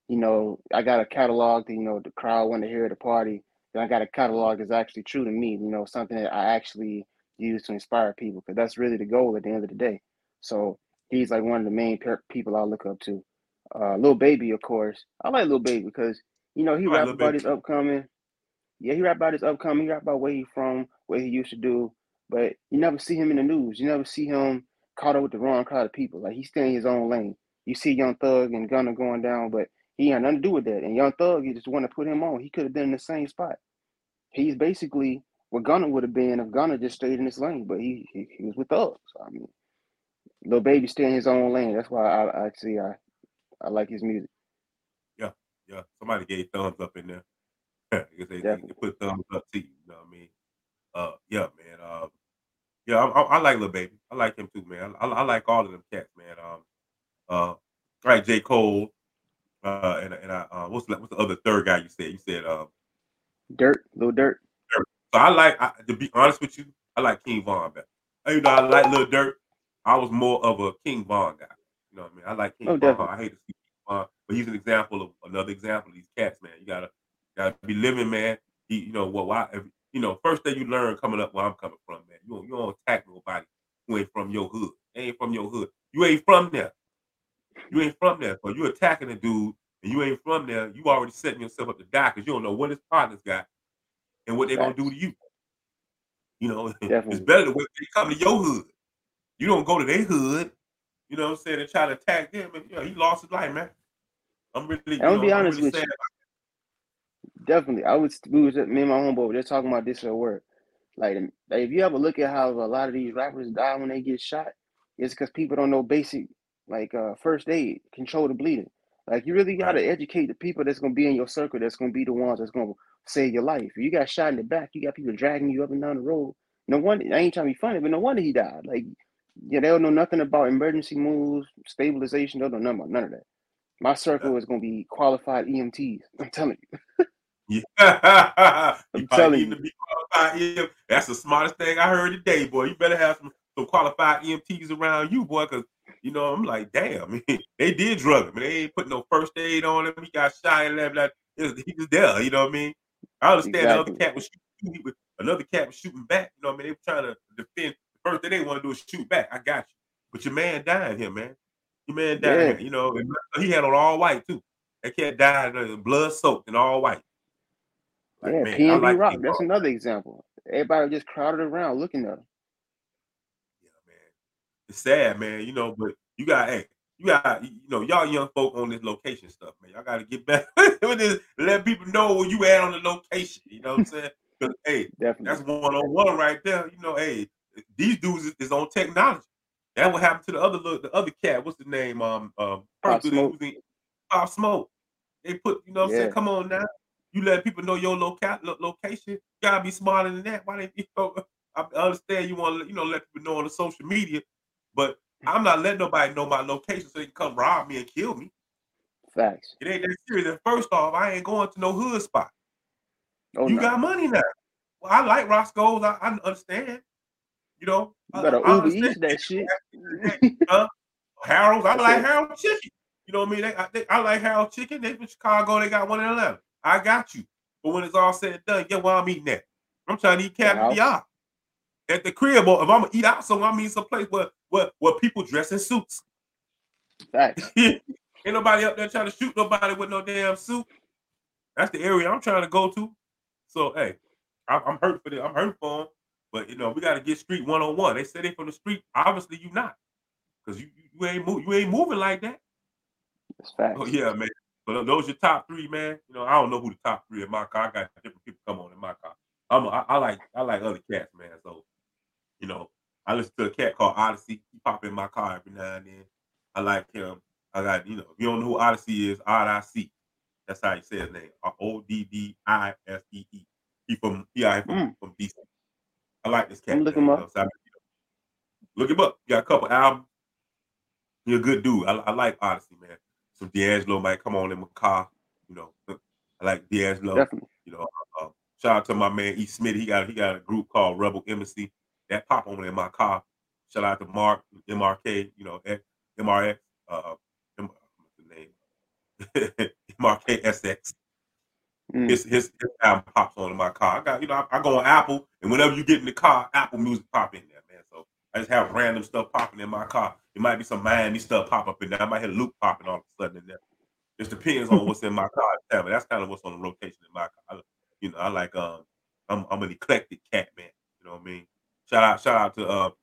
you know, I got a catalog that, you know, the crowd want to hear at the party. Then I got a catalog that's actually true to me, you know, something that I actually use to inspire people, because that's really the goal at the end of the day. So he's like one of the main people I look up to. Lil Baby, of course. I like Lil Baby because, you know, he rap about his upcoming. Yeah, he rap about his upcoming. He rap about where he from, what he used to do. But you never see him in the news. You never see him caught up with the wrong crowd of people. Like, he's staying in his own lane. You see Young Thug and Gunna going down, but he had nothing to do with that. And Young Thug, you just want to put him on. He could have been in the same spot. He's basically what Gunna would have been if Gunna just stayed in his lane. But he was with Thug. So, I mean, Lil Baby stay in his own lane. That's why I like his music. Yeah, yeah. Somebody gave thumbs up in there. they put thumbs up to you. You know what I mean? Yeah, man. Yeah, I like Lil Baby. I like him too, man. I like all of them cats, man. All right, J. Cole. And I what's the other third guy you said? You said Lil Durk. So to be honest with you, I like King Von better. You know, I like Lil Durk. I was more of a King Von guy. You know what I mean? I like King Von. Definitely. I hate to see King Von, but he's another example of these cats, man. You gotta be living, man. First thing you learn coming up where I'm coming from, man. You don't attack nobody who ain't from your hood. They ain't from your hood. You ain't from there. You ain't from there. So you attacking a dude and you ain't from there, you already setting yourself up to die because you don't know what his partners got and what they're going to do to you. You know, Definitely. It's better the way they come to your hood. You don't go to their hood, you know what I'm saying, and try to attack them. And, you know, he lost his life, man. I'm really sad. Definitely. Me and my homeboy were just talking about this at work. Like, if you ever look at how a lot of these rappers die when they get shot, it's because people don't know basic, like, first aid, control the bleeding. Like, you really got to educate the people that's going to be in your circle, that's going to be the ones that's going to save your life. If you got shot in the back, you got people dragging you up and down the road. No wonder, I ain't trying to be funny, but no wonder he died. Like, yeah, they don't know nothing about emergency moves, stabilization. They don't know nothing about none of that. My circle is going to be qualified EMTs. I'm telling you. Yeah, I'm telling you. To be qualified. That's the smartest thing I heard today, boy. You better have some qualified EMTs around you, boy, because, you know, I'm like, damn, they did drug him. They ain't put no first aid on him. He got shot and that. He was there, you know what I mean? I understand another cat was shooting back. You know what I mean? They were trying to defend. The first thing they want to do is shoot back. I got you. But your man died here, man. Your man died here, you know. And he had on all white, too. That cat died blood-soaked and all white. Like, yeah, man, PNB like Rock. King That's Kong. Another example. Everybody just crowded around looking at him. Yeah, man. It's sad, man. You know, but y'all young folk on this location stuff, man. Y'all got to get back with this. Let people know where you at on the location. You know what I'm saying? Because, hey, Definitely. That's 1-on-1 right there. You know, hey, these dudes is on technology. That would happen to the other cat. What's the name? Pop Smoke. They put, you know what I'm saying? Come on now. You let people know your location. You gotta be smarter than that. Why they, you know, I understand you want to, let people know on the social media, but I'm not letting nobody know my location so they can come rob me and kill me. Facts. It ain't that serious. And first off, I ain't going to no hood spot. Oh, you got money now. Well, I like Roscoe's. I understand. You know, you gotta Uber eat that shit. Harold's. I like Harold Chicken. You know what I mean? I like Harold Chicken. They from Chicago. They got one in Atlanta. I got you. But when it's all said and done, well, I'm eating that. I'm trying to eat caviar at the crib. Or if I'm gonna eat out somewhere, I'm eating someplace where people dress in suits. Facts. Ain't nobody up there trying to shoot nobody with no damn suit. That's the area I'm trying to go to. So hey, I'm hurt for this. I'm hurt for them. But we got to get street 101. They say they from the street. Obviously, you not, because you ain't moving like that. That's fact. Oh yeah, man. But those are your top three, man. I don't know who the top three in my car. I got different people come on in my car. I like other cats, man. So I listen to a cat called Oddisee. He pop in my car every now and then. I like him. I got if you don't know who Oddisee is, Oddisee. That's how you say his name. Oddisee. He from DC. I like this cat. Look him up. Look him up. He got a couple albums. He's a good dude. I like Oddisee, man. So D'Angelo might come on in my car. I like D'Angelo. Definitely. Shout out to my man E. Smith. He got a group called Rebel Embassy. That pop on in my car. Shout out to Mark MRK. MRX. What's the name? MRKSX. Mm. His album pops on in my car. I got I go on Apple, and whenever you get in the car, Apple Music pop in there, man. So I just have random stuff popping in my car. It might be some Miami stuff pop up in there. I might hear Luke popping all of a sudden in there. Just depends on what's in my car. But that's kind of what's on the rotation in my car. I like I'm an eclectic cat, man. You know what I mean? Shout out to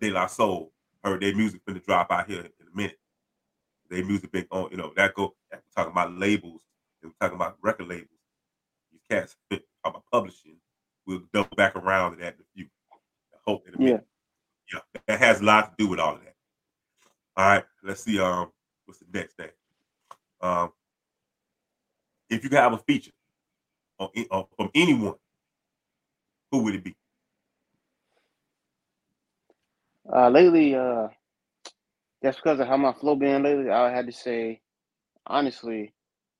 De La Soul. Heard their music finna drop out here in a minute. Their music been on, talking about labels. We're talking about record labels. These cats talking about publishing. We'll double back around to that in a few. I hope in a minute. Yeah, that has a lot to do with all of that. All right, let's see. What's the next thing? If you could have a feature on from anyone, who would it be? Lately, that's because of how my flow been lately. I had to say, honestly.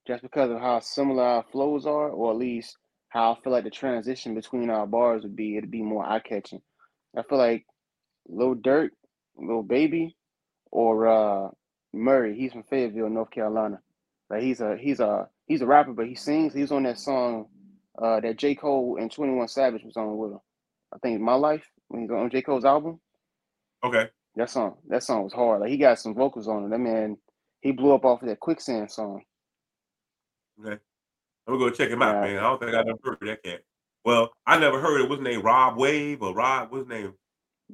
Just because of how similar our flows are, or at least how I feel like the transition between our bars it'd be more eye-catching. I feel like Lil Durk, Lil Baby, or Murray. He's from Fayetteville, North Carolina. Like he's a rapper, but he sings. He was on that song that J. Cole and 21 Savage was on with him. I think My Life, when he's on J. Cole's album. Okay. That song was hard. Like he got some vocals on it. That man, he blew up off of that Quicksand song. Okay, I'm gonna go check him out, man. I don't think I never heard of that cat. Well, I never heard it. What's his name? Rob Wave or Rob? What's his name?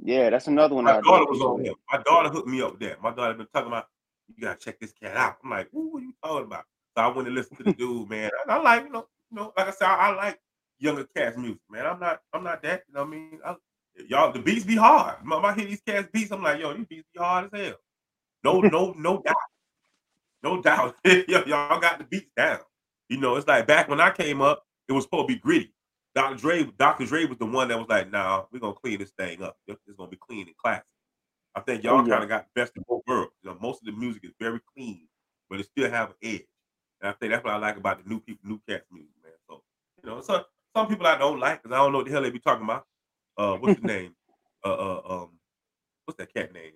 Yeah, that's another one. My daughter was on him. My daughter hooked me up with that. My daughter been talking about you gotta check this cat out. I'm like, what are you talking about? So I went and listened to the dude, man. I like, like I said, I like younger cats music, man. I'm not that. You know what I mean? Y'all, the beats be hard. When I hear these cats beats, I'm like, yo, these beats be hard as hell. No doubt. No doubt. Y'all got the beats down. It's like back when I came up, it was supposed to be gritty. Dr. Dre was the one that was like, nah, we're going to clean this thing up. It's going to be clean and classy. I think y'all kind of got the best of both worlds. Most of the music is very clean, but it still have an edge. And I think that's what I like about the new cats music, man. So, some people I don't like because I don't know what the hell they be talking about. What's the name? What's that cat name?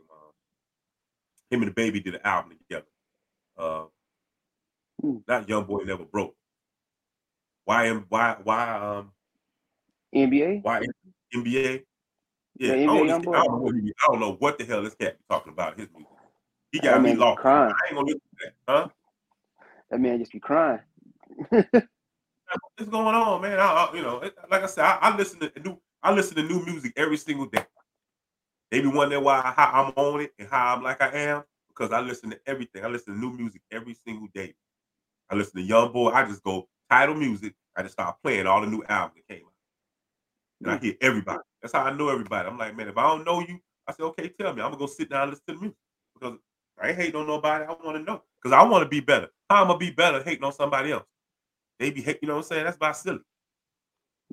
Him and the Baby did an album together. Not Young Boy Never Broke. NBA? Why NBA? Yeah, I don't know what the hell this cat be talking about. His music. He got me lost. Crying. I ain't gonna listen to that, huh? That man just be crying. What's going on, man? Like I said, I listen to new music every single day. They be wondering how I'm on it and how I'm like I am. Because I listen to everything. I listen to new music every single day. I listen to Young Boy. I just go title music. I just start playing all the new albums that came out. And I hear everybody. That's how I know everybody. I'm like, man, if I don't know you, I said, okay, tell me. I'm going to go sit down and listen to the music. Because I ain't hating on nobody. I want to know. Because I want to be better. How am I going to be better hating on somebody else? They be hating, you know what I'm saying? That's by silly.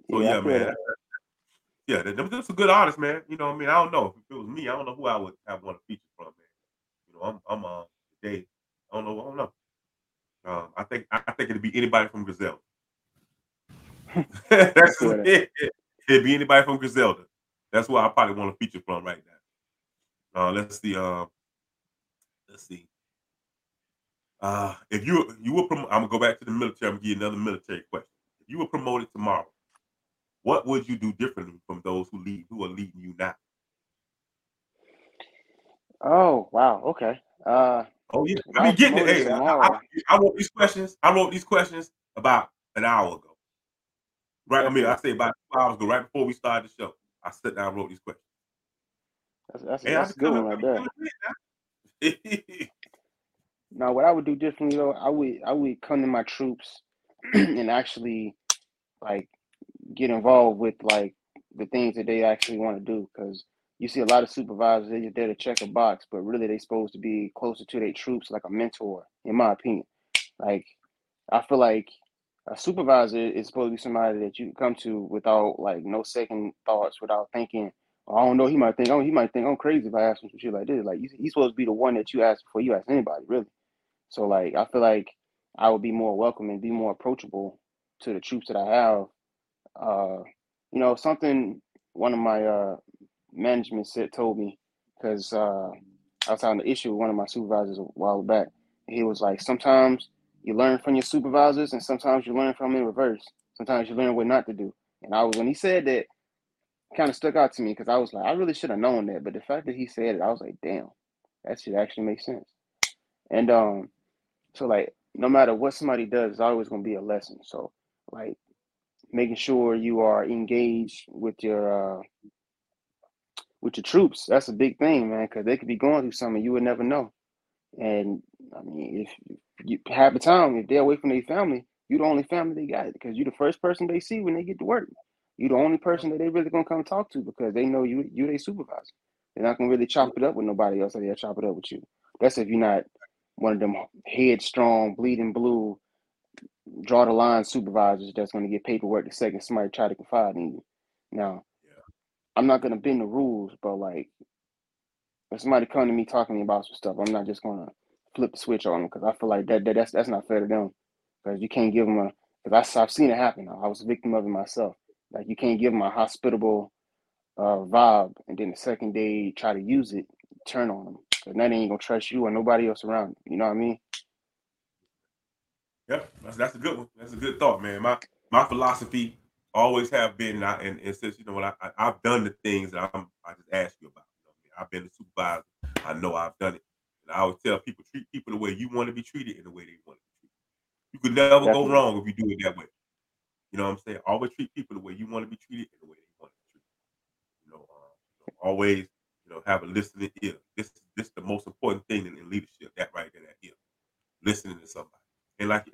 So, yeah, man. That. Yeah, they're some good artists, man. You know what I mean? I don't know. If it was me, I don't know who I would have want to feature from, man. You know, I'm today. I don't know. I think it'd be anybody from Griselda. That's it. It'd be anybody from Griselda. That's what I probably want to feature from right now. Let's see. If you were promoted, I'm gonna go back to the military. I'm gonna give you another military question. If you were promoted tomorrow, what would you do differently from those who are leading you now? Oh wow, okay. Yeah. I mean, get it. Hey, I wrote these questions. About an hour ago. Right. I mean, I say about 2 hours ago, right before we started the show. I sat down and wrote these questions. That's a good one right there. Now, what I would do differently, though, I would come to my troops and actually like get involved with like the things that they actually want to do. Because you see a lot of supervisors, they're just there to check a box, but really they're supposed to be closer to their troops, like a mentor, in my opinion. Like, I feel like a supervisor is supposed to be somebody that you can come to without like no second thoughts, without thinking, oh, I don't know, he might think I'm crazy if I ask him some shit like this. Like, he's supposed to be the one that you ask before you ask anybody, really. So like, I feel like I would be more welcome and be more approachable to the troops that I have. You know, something one of my management told me, because I was having an issue with one of my supervisors a while back. He was like, sometimes you learn from your supervisors and sometimes you learn from them in reverse. Sometimes you learn what not to do. And when he said that, it kind of stuck out to me, because I was like, I really should have known that. But the fact that he said it, I was like, damn, that shit actually makes sense. And so like, no matter what somebody does, it's always going to be a lesson. So like, making sure you are engaged with your troops, that's a big thing, man, because they could be going through something you would never know. And I mean, if half the time, if they're away from their family, you're the only family they got, because you're the first person they see when they get to work. You're the only person that they really gonna come talk to, because they know you their supervisor. They're not gonna really chop it up with nobody else, or they'll chop it up with you. That's if you're not one of them headstrong, bleeding blue, draw the line supervisors that's gonna get paperwork the second somebody try to confide in you. Now, I'm not gonna bend the rules, but like, if somebody come to me talking to me about some stuff, I'm not just gonna flip the switch on them, because I feel like that's not fair to them. Because you can't give them because I've seen it happen. I was a victim of it myself. Like, you can't give them a hospitable vibe, and then the second they try to use it, turn on them. Because now they ain't gonna trust you or nobody else around you. You know what I mean? Yep, that's a good one. That's a good thought, man. My philosophy always have been, and since, you know, when I've done the things that I just asked you about. You know, I've been a supervisor. I know I've done it. And I always tell people, treat people the way you want to be treated and the way they want to be treated. You could never go wrong if you do it that way. You know what I'm saying? Always treat people the way you want to be treated and the way they want to be treated. You know, always, you know, have a listening ear. This is the most important thing in leadership. That right there, that ear, listening to somebody. And like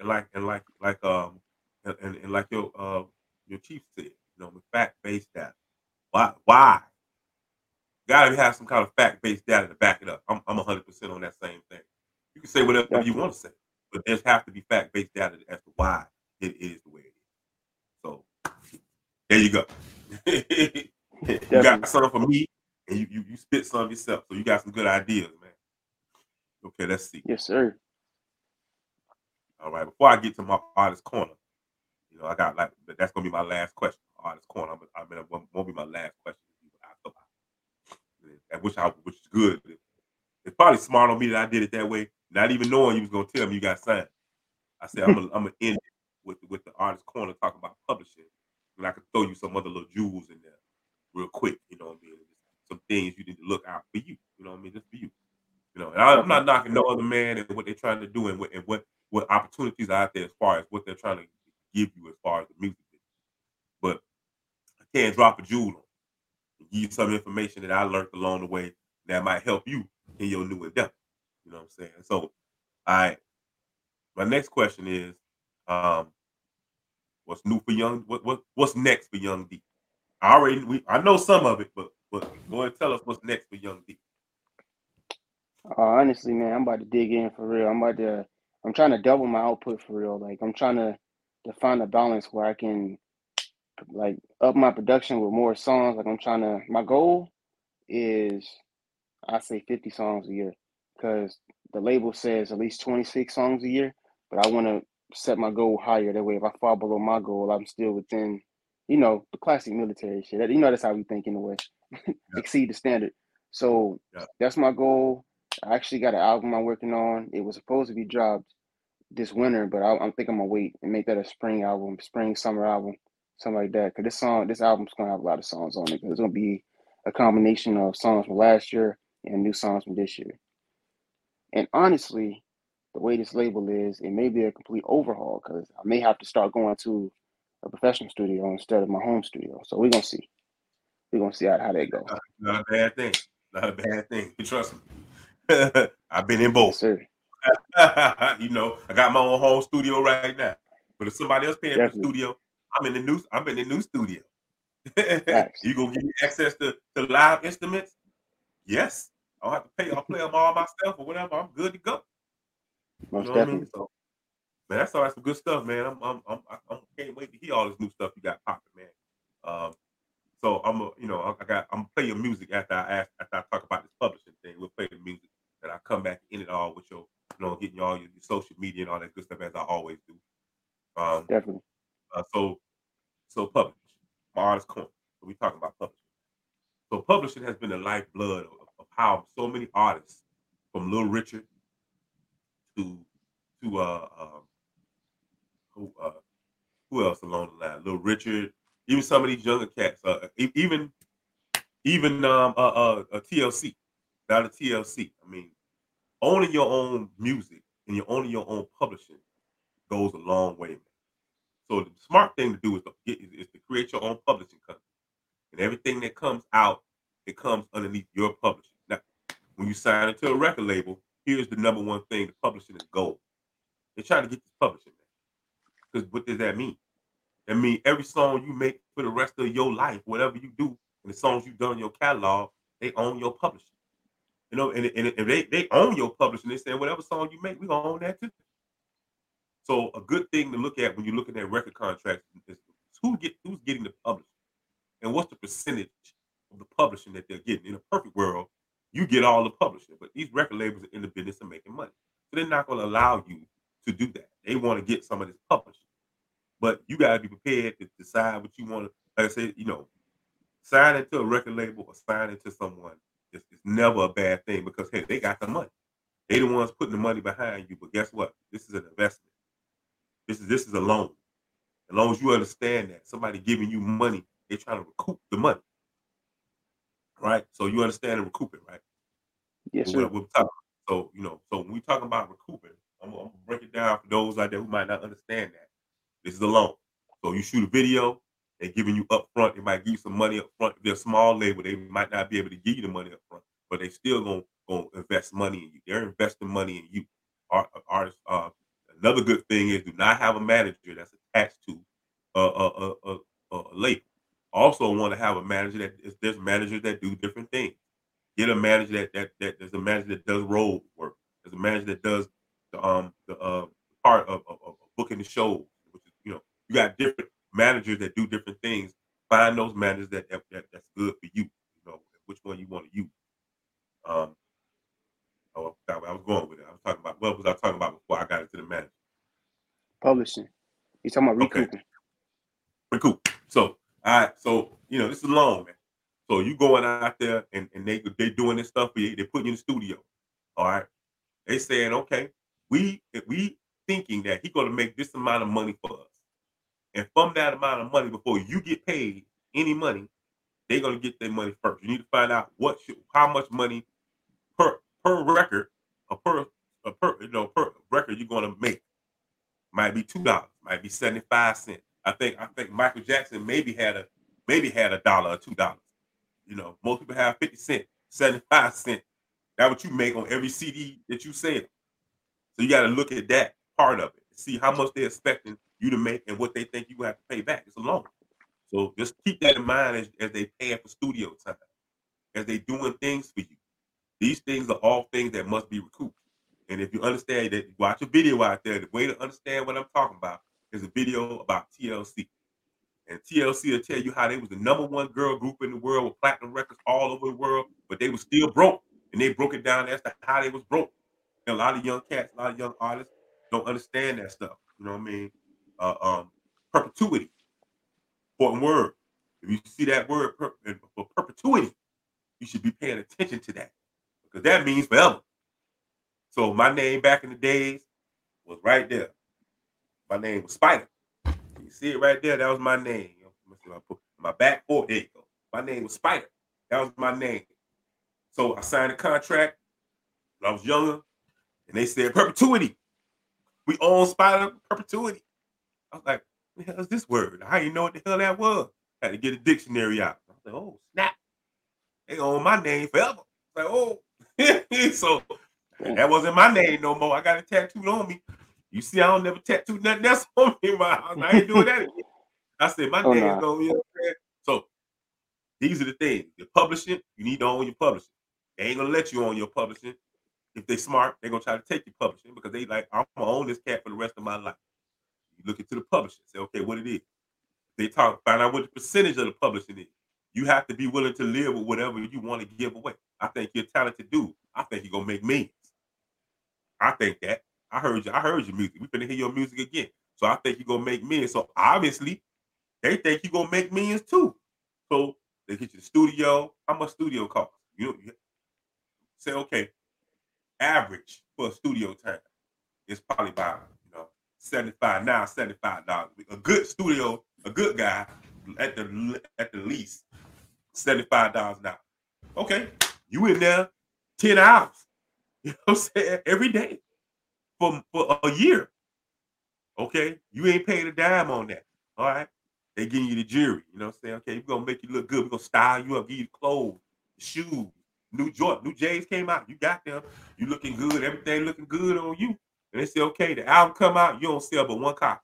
your chief said, you know, with fact-based data. Why? You gotta have some kind of fact-based data to back it up. I'm 100% on that same thing. You can say whatever you want to say, but there's have to be fact-based data as to why it is the way it is. So there you go. You got something for me, and you spit some yourself. So you got some good ideas, man. Okay, let's see. Yes, sir. All right. Before I get to my artist corner, you know, I got like that's gonna be my last question. Artist corner. I mean, it won't be my last question. Which is good. It's probably smart on me that I did it that way, not even knowing you was gonna tell me you got signed. I said I'm gonna end it with the artist corner talking about publishing, and I could throw you some other little jewels in there real quick. You know what I mean? Some things you need to look out for you. You know what I mean? Just for you. You know, and I'm not knocking no other man and what they're trying to do and what opportunities are out there as far as what they're trying to give you as far as the music is. But I can drop a jewel on. Give you some information that I learned along the way that might help you in your new endeavor. You know what I'm saying? So, my next question is, what's next for Young D? I know some of it, but But go and tell us what's next for Yung D. Honestly, man, I'm about to dig in for real. I'm trying to double my output for real. Like, I'm trying to find a balance where I can, like, up my production with more songs. Like, my goal is, I say 50 songs a year, because the label says at least 26 songs a year, but I want to set my goal higher. That way, if I fall below my goal, I'm still within, you know, the classic military shit. You know, that's how we think in the West. Yeah. Exceed the standard. So yeah, that's my goal. I actually got an album I'm working on. It was supposed to be dropped this winter, but I'm thinking I'm gonna wait and make that a summer album, something like that. Cause this album's gonna have a lot of songs on it. Cause it's gonna be a combination of songs from last year and new songs from this year. And honestly, the way this label is, it may be a complete overhaul, because I may have to start going to a professional studio instead of my home studio. So we're gonna see. We're gonna see how that goes. Not a bad thing. Not a bad thing. Trust me. I've been in both. Yes, you know, I got my own home studio right now. But if somebody else paying for the studio, I'm in the new studio. You gonna give me access to live instruments? Yes. I don't have to pay. I'll play them all myself or whatever. I'm good to go. Most definitely. I mean? So, man, that's some good stuff, man. I can't wait to hear all this new stuff you got popping, man. So I'm gonna play your music after I talk about this publishing thing. We'll play the music, and I'll come back and end it all with your, you know, getting all your social media and all that good stuff as I always do. Definitely. So publishing, my artist corner. So we talking about publishing. So publishing has been the lifeblood of how so many artists, from Lil Richard to who else along the line? Lil Richard, even some of these younger cats, TLC, down to TLC. I mean, owning your own music and owning your own publishing goes a long way, man. So the smart thing to do is to create your own publishing company, and everything that comes out, it comes underneath your publishing. Now, when you sign into a record label, here's the number one thing: the publishing is gold. They're trying to get this publishing, man. Because what does that mean? That means every song you make for the rest of your life, whatever you do, and the songs you've done in your catalog, they own your publishing. You know, and if they own your publishing, they say whatever song you make, we gonna own that too. So a good thing to look at when you're looking at record contracts is who's getting the publishing, and what's the percentage of the publishing that they're getting. In a perfect world, you get all the publishing, but these record labels are in the business of making money. So they're not going to allow you to do that. They want to get some of this publishing. But you got to be prepared to decide what you want to, like I said, you know, sign into a record label or sign into someone is never a bad thing, because, hey, they got the money. They the ones putting the money behind you, but guess what? This is an investment. This is a loan. As long as you understand that, somebody giving you money, they're trying to recoup the money. Right, so you understand and recouping, right? Yes, sir. So you know, so when we talking about recouping, I'm gonna break it down for those out there who might not understand that. This is a loan. So you shoot a video, they're giving you up front. They might give you some money up front. If they're a small label, they might not be able to give you the money up front, but they still gonna invest money in you. They're investing money in you. Artists. Another good thing is, do not have a manager that's attached to a label. Also want to have a manager that there's managers that do different things. Get a manager that there's a manager that does road work. There's a manager that does the part of booking the show, which is, you know, you got different managers that do different things. Find those managers that's good for you. You know which one you want to use. I was going with it. I was talking about, what was I talking about before I got into the manager? Publishing. You're talking about recouping. Okay. Recoup. So. All right, so, you know, this is a loan, man. So you going out there and they doing this stuff for you. They putting you in the studio, all right? They saying, okay, we thinking that he going to make this amount of money for us. And from that amount of money, before you get paid any money, they're going to get their money first. You need to find out how much money per record, or per record you're going to make. Might be $2, might be 75 cents. I think Michael Jackson maybe had a dollar or $2. You know, most people have 50 cents, 75 cents. That's what you make on every CD that you sell. So you got to look at that part of it, see how much they're expecting you to make and what they think you have to pay back. It's a loan. So just keep that in mind as they pay for studio time. as they doing things for you. These things are all things that must be recouped. And if you understand that, watch a video out there. The way to understand what I'm talking about is a video about TLC. And TLC will tell you how they was the number one girl group in the world with platinum records all over the world, but they were still broke. And they broke it down as to how they was broke. And a lot of young cats, a lot of young artists don't understand that stuff. You know what I mean? Perpetuity. Important word. If you see that word for perpetuity, you should be paying attention to that. Because that means forever. So my name back in the days was right there. My name was Spider. You see it right there? That was my name. My back foot, there you go. My name was Spider. That was my name. So I signed a contract when I was younger, and they said perpetuity. We own Spider perpetuity. I was like, what the hell is this word? I didn't know what the hell that was. I had to get a dictionary out. I was like, oh, snap. They own my name forever. Like, oh. So that wasn't my name no more. I got it tattooed on me. You see, I don't never tattoo nothing else on me in my house. I ain't doing that again. I said, my name is on me. So these are the things. Your publishing, you need to own your publishing. They ain't going to let you own your publishing. If they smart, they're going to try to take your publishing because they like, I'm going to own this cat for the rest of my life. You look into the publishing. Say, okay, what it is. They talk, find out what the percentage of the publishing is. You have to be willing to live with whatever you want to give away. I think you're a talented dude. I think you're going to make millions. I think that. I heard your music. We're going to hear your music again. So I think you're going to make millions. So obviously, they think you're going to make millions too. So they get you the studio. How much studio cost? You say, okay, average for a studio time is probably about, $75 a good studio, a good guy at the least $75 an hour. Okay, you in there 10 hours, you know what I'm saying, every day for a year. Okay, you ain't paid a dime on that. All right, they giving you the jury, you know what I'm saying? Okay, we're gonna make you look good, we're gonna style you up, give you clothes, shoes, new J's came out, you got them, you looking good, everything looking good on you. And they say, okay, the album come out, you don't sell but one copy.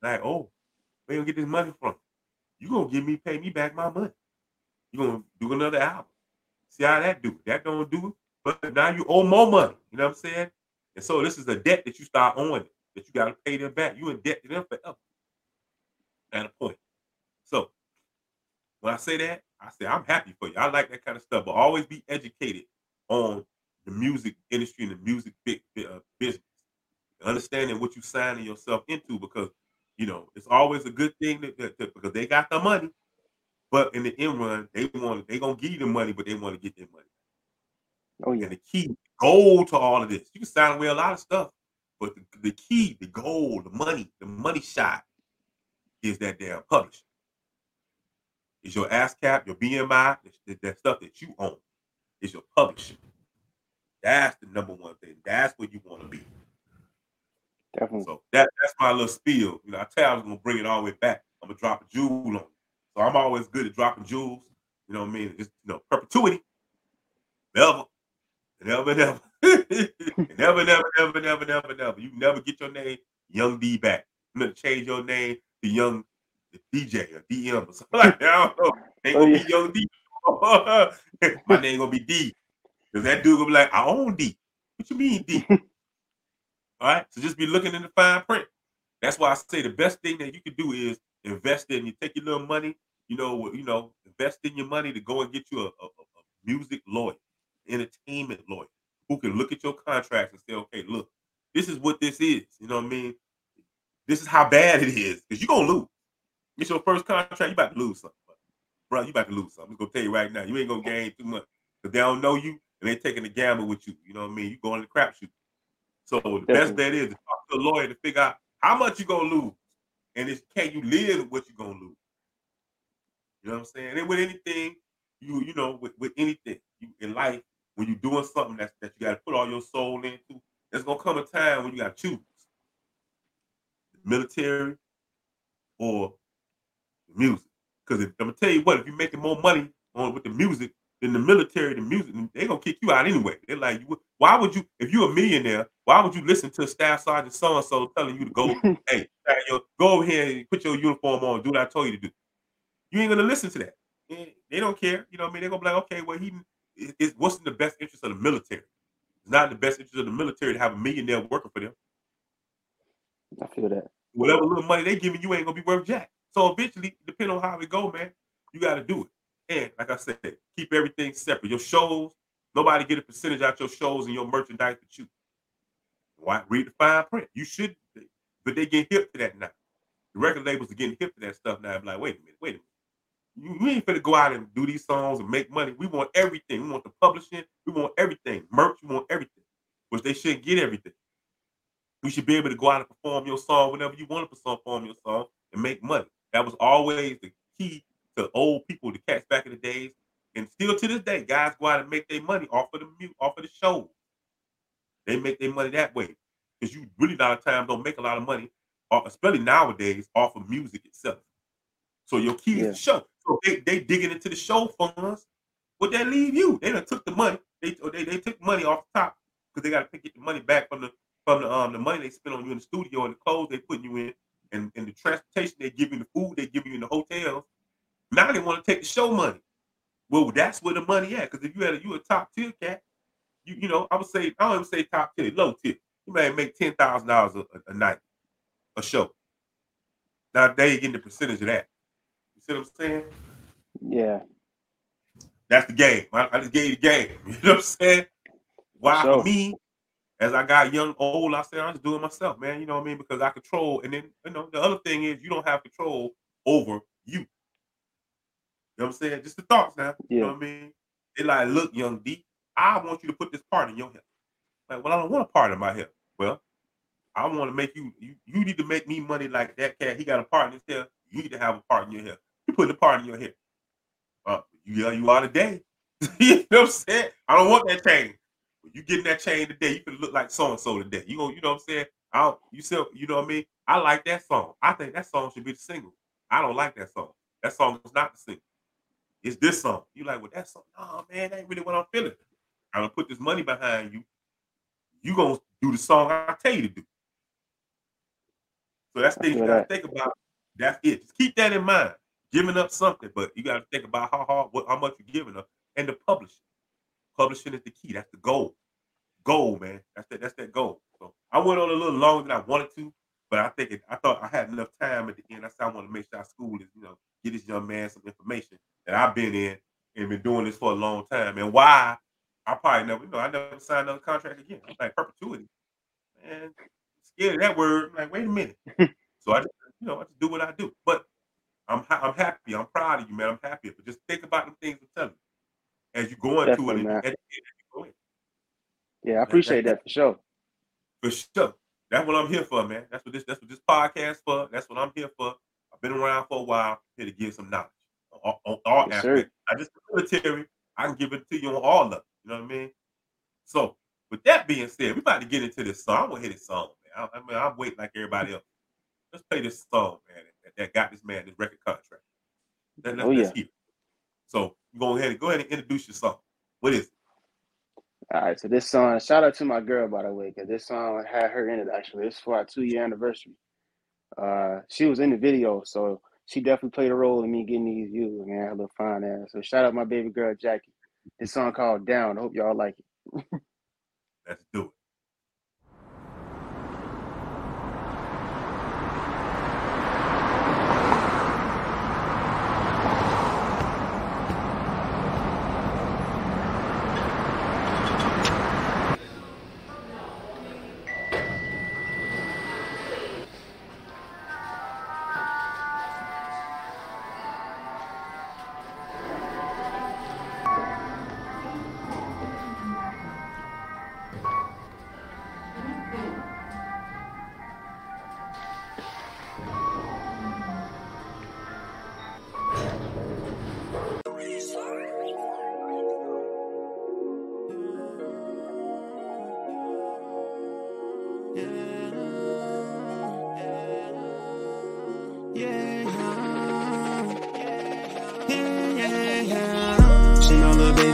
Like, oh, where you gonna get this money from? You gonna pay me back my money. You gonna do another album. See how that do? That don't do it. But now you owe more money. You know what I'm saying? And so this is a debt that you start owing, that you gotta pay them back. You in debt to them forever. At a point. So when I say that, I say I'm happy for you. I like that kind of stuff, but always be educated on the music industry and the music business. Understanding what you're signing yourself into, because it's always a good thing that because they got the money, but in the end run, they gonna give you the money, but they want to get their money. Oh yeah, and the key, the goal to all of this. You can sign away a lot of stuff, but the key, the goal, the money shot is that damn publisher. Is your ASCAP, your BMI, that stuff that you own. Is your publishing. That's the number one thing. That's where you want to be. Definitely. So that's my little spiel. I tell you I was gonna bring it all the way back. I'm gonna drop a jewel on you. So I'm always good at dropping jewels. You know what I mean? Just perpetuity, never, never. You never get your name Yung D back. I'm gonna change your name to Young DJ or DM or something like that. I don't know. Ain't gonna be Yung D. My name gonna be D. Because that dude gonna be like, I own D. What you mean D? All right. So just be looking in the fine print. That's why I say the best thing that you can do is invest in. You take your little money, invest in your money to go and get you a music lawyer, entertainment lawyer, who can look at your contracts and say, okay, look, this is what this is. You know what I mean? This is how bad it is. Because you're gonna lose. It's your first contract, you about to lose something. Bro, you about to lose something. I'm gonna tell you right now, you ain't gonna gain too much. Because they don't know you. And they're taking a gamble with you. You know what I mean? You going to the crapshoot. So the best that is to talk to a lawyer to figure out how much you're going to lose. And can you live with what you're going to lose? You know what I'm saying? And with anything, with anything in life, when you're doing something that you got to put all your soul into, there's going to come a time when you got to choose. The military or the music. Because I'm going to tell you what, if you're making more money with the music, in the military, the music, they're going to kick you out anyway. They're like, why would you, if you're a millionaire, why would you listen to Staff Sergeant so-and-so telling you to go, hey, go over here and put your uniform on, do what I told you to do? You ain't going to listen to that. And they don't care. You know what I mean? They're going to be like, okay, well, it's what's in the best interest of the military. It's not in the best interest of the military to have a millionaire working for them. I feel that. Whatever little money they giving you ain't going to be worth jack. So eventually, depending on how it go, man, you got to do it. And like I said, keep everything separate. Your shows, nobody get a percentage out your shows and your merchandise but you. Why? Read the fine print. You should, but they get hip to that now. The record labels are getting hip to that stuff now. I'm like, wait a minute. You ain't finna go out and do these songs and make money. We want everything. We want the publishing. We want everything. Merch, we want everything. Which they shouldn't get everything. You should be able to go out and perform your song whenever you want to perform your song and make money. That was always the key to old people, the cats back in the days. And still to this day, guys go out and make their money off of the show. They make their money that way. Because you really a lot of times don't make a lot of money, especially nowadays, off of music itself. So your key is the show. So they digging into the show funds. What they leave you? They done took the money. They took money off the top because they got to get the money back from the money they spent on you in the studio and the clothes they putting you in and the transportation they give you, the food they give you in the hotels. Now they want to take the show money. Well, that's where the money at. Because if you a top tier cat, I would say, I don't even say top tier, low tier. You may make $10,000 a night, a show. Now they ain't getting the percentage of that. You see what I'm saying? Yeah. That's the game. I just gave you the game. You know what I'm saying? Why for me, as I got young, old, I said, I'm just doing myself, man. You know what I mean? Because I control. And then, the other thing is you don't have control over you. You know what I'm saying? Just the thoughts now. Yeah. You know what I mean? They like, look, Yung D, I want you to put this part in your hip. Like, well, I don't want a part in my hip. Well, I want to make you need to make me money like that cat. He got a part in his hip. You need to have a part in your hip. You put the part in your hip. You are today. You know what I'm saying? I don't want that chain. When you getting that chain today, you can look like so-and-so today. You know what I'm saying? You know what I mean? I like that song. I think that song should be the single. I don't like that song. That song was not the single. It's this song. You like, well, that song. Oh, man, that ain't really what I'm feeling. I'm going to put this money behind you. You going to do the song I tell you to do. So that's the thing you got to think about. That's it. Just keep that in mind. Giving up something, but you got to think about how hard, how much you're giving up. And the publishing. Publishing is the key. That's the goal. Goal, man. That's that goal. So I went on a little longer than I wanted to, but I thought I had enough time at the end. I said I want to make sure our school is, get this young man some information that I've been in and been doing this for a long time. And why I probably never, I never signed another contract again. I'm like, perpetuity. Man, scared of that word. I'm like, wait a minute. So I just, I just do what I do. But I'm happy. I'm proud of you, man. I'm happy. But just think about them things I'm telling you as you go into it. And you go in. Yeah, I appreciate that for sure. For sure. That's what I'm here for, man. That's what this podcast is for. That's what I'm here for. I've been around for a while. Here to give some knowledge on all aspects. Sure. Not just the military. I can give it to you on all of it. You know what I mean? So, with that being said, we're about to get into this song. I'm going to hear this song, man. I mean, I'm waiting like everybody else. Let's play this song, man, that got this man this record contract. Let's hear it. So, go ahead and introduce your song. What is it? All right, so this song, shout out to my girl, by the way, because this song had her in it, actually. It's for our 2-year anniversary. She was in the video, so she definitely played a role in me getting these views, man, her little fine ass. So shout out my baby girl, Jackie. This song called Down. I hope y'all like it. Let's do it.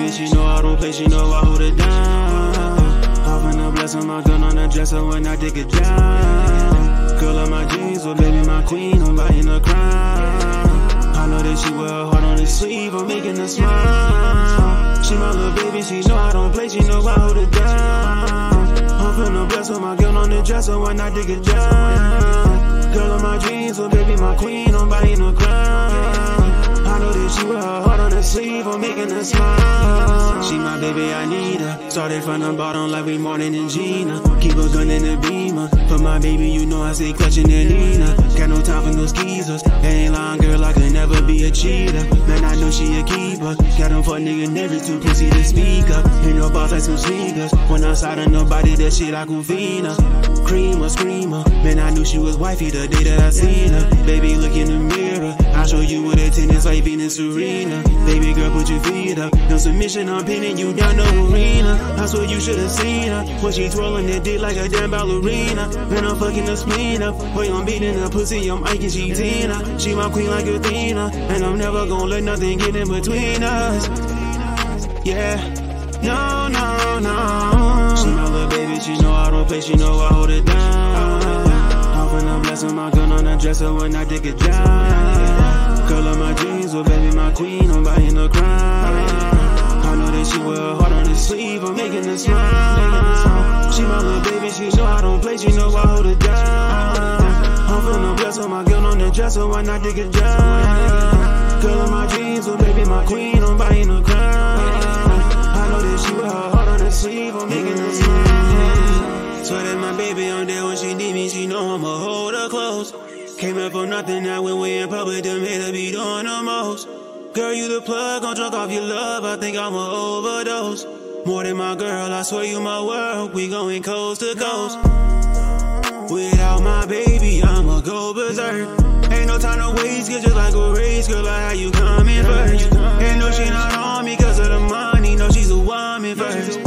She know I don't play, she know I hold it down. Huffin' a blessing, my gun on the dresser when I take it down. Girl of my jeans, oh baby, my queen, I'm buying a crown. I know that she wear a heart on her sleeve, for making her smile. She my little baby, she know I don't play, she know I hold it down. I'm finna bless her, my girl on the dresser when I dig it down. Girl of my dreams, so baby my queen, I'm buying a crown. I know that she with her heart on her sleeve, I'm making her smile. She my baby, I need her. Started from the bottom like we Martin and Gina. Keep her gun in the beamer. For my baby, you know I stay clutching and Nina. Got no time for no skeezers. Ain't lying, girl, I could never be a cheater. Man, I know she a keeper. Got them fuck nigga never too pussy to speak up. Ain't no boss like some sneakers. When I saw her, nobody that shit like Uvina. Creamer, screamer. Man, I knew she was wifey the day that I seen her. Baby, look in the mirror. I'll show you what a tennis like Venus Serena. Baby girl, put your feet up. No submission, I'm pinning you down the arena. I swear you should've seen her. When she twirling that dick like a damn ballerina. Man, I'm fucking the spleen up. Boy, I'm beating her pussy, I'm Ike and she Tina. She my queen like Athena. And I'm never gonna let nothing get in between us. Yeah. No, no, no. She my little baby, she know I don't play, she know I hold it down. When I'm blessing my gun on that dresser when I dig it down. Girl on my jeans, well baby my queen, I'm buying a crown. I know that she wear her heart on her sleeve, I'm making her smile. She my little baby, she know I don't play, she know I hold it down. I'm finna bless her, my gun on that dresser when I dig it down. Girl on my jeans, well baby my queen, I'm buying a crown. I know that she wear her heart on her sleeve, I'm making her smile. Swear that my baby, I'm there when she need me, she know I'ma hold her close. Came up for nothing, now when we in public, them haters be doing the most. Girl, you the plug, gon' drunk off your love, I think I'ma overdose. More than my girl, I swear you my world, we going coast to coast. Without my baby, I'ma go berserk. Ain't no time to waste, get just like a race, girl, like how you coming first. Ain't no she not on me cause of the money, no she's a woman first.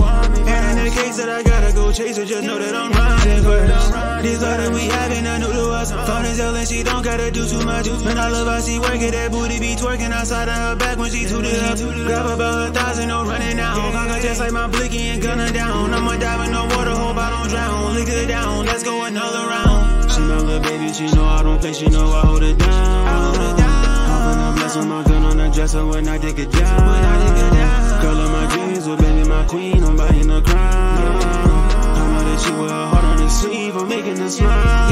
And in the case that I gotta go chase her, just know that I'm riding first. This life that we having, I knew to us. Phone is yelling, she don't gotta do too much. When I love her, she working, that booty be twerking outside of her back when she tooted up. Grab about 1,000, no running out. Conga just like my blicky and gunna down. I'ma dive in the water, hope I don't drown. Lick it down, let's go another round. She my little baby, she know I don't play, she know I hold it down. I hold it down. I'm blessing my gun on that dresser when I dig it down. Girl on my jeans, well baby my queen, I'm buying a crown. I know that she wear her heart on her sleeve, I'm making her smile.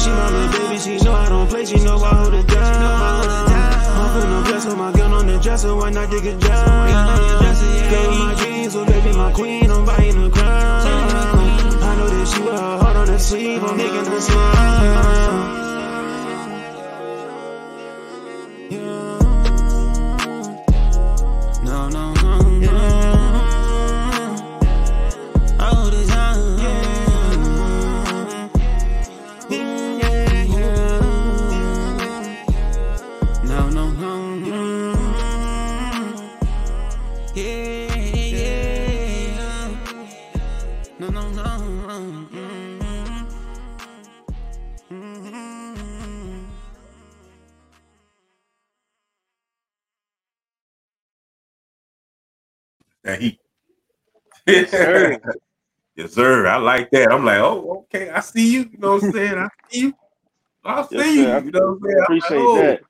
She my little baby, she know I don't play, she know I hold it down. I'm finna bless with my gun on the dresser when I dig it down. Girl on my jeans, well baby my queen, I'm buying a crown. I know that she wear her heart on her sleeve, I'm making her smile. Hey. Yes, sir. Yes, sir. I like that. I'm like, oh, okay. I see you. You know what I'm saying? I see you. I see yes, you. Sir. You know what I'm saying? I appreciate like, oh. That.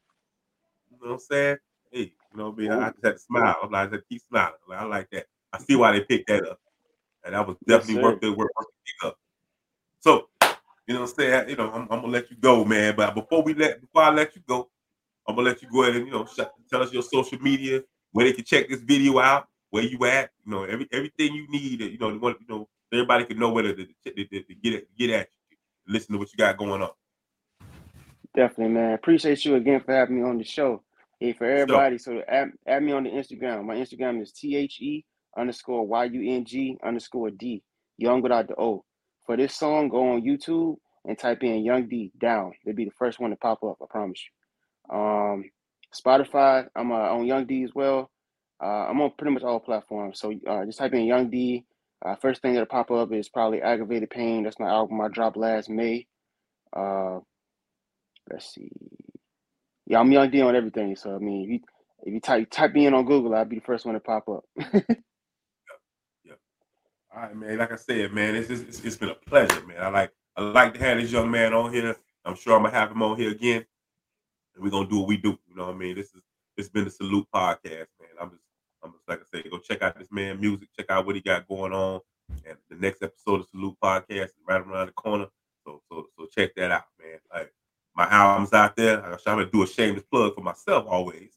You know what I'm saying? Hey, you know what I mean? I just had to smile. I'm like, I just keep smiling. Like, I like that. I see why they picked that up. And that was definitely yes, worth the work to pick up. So, you know what I'm saying? You know, I'm gonna let you go, man. But before I let you go, I'm gonna let you go ahead and you know tell us your social media where they can check this video out. Where you at? You know everything you need. You know everybody can know whether to get at you. Listen to what you got going on. Definitely, man. Appreciate you again for having me on the show. Hey, for everybody, so add me on the Instagram. My Instagram is THE_YUNG_D. Young without the O. For this song, go on YouTube and type in Yung D down. They'll be the first one to pop up. I promise you. Spotify. I'm on Yung D as well. I'm on pretty much all platforms, so just type in Yung D. First thing that'll pop up is probably Aggravated Pain. That's my album I dropped last May. Let's see. Yeah, I'm Yung D on everything, so I mean, if you type me in on Google, I'll be the first one to pop up. Yep. All right, man. Like I said, man, it's been a pleasure, man. I like to have this young man on here. I'm sure I'm gonna have him on here again, and we're gonna do what we do. You know what I mean? This is It's been the Salute Podcast, man. I'm just like I say, go check out this man's music, check out what he got going on, and the next episode of Salute Podcast is right around the corner. So check that out, man. Like my album's out there. I'm trying to do a shameless plug for myself always.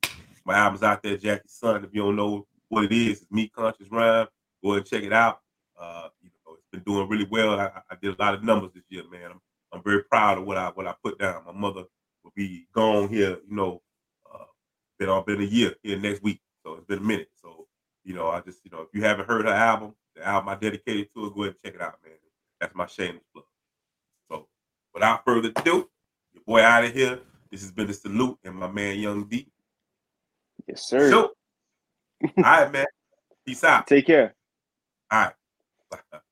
My album's out there, Jackie's Son. If you don't know what it is, it's me, Conscious Rhyme. Go ahead and check it out. It's been doing really well. I did a lot of numbers this year, man. I'm very proud of what I put down. My mother will be gone here, been a year here next week. So it's been a minute. So, if you haven't heard her album, the album I dedicated to her, go ahead and check it out, man. That's my shameless plug. So without further ado, your boy out of here. This has been the Salute and my man Yung D. Yes, sir. So, all right, man. Peace out. Take care. All right.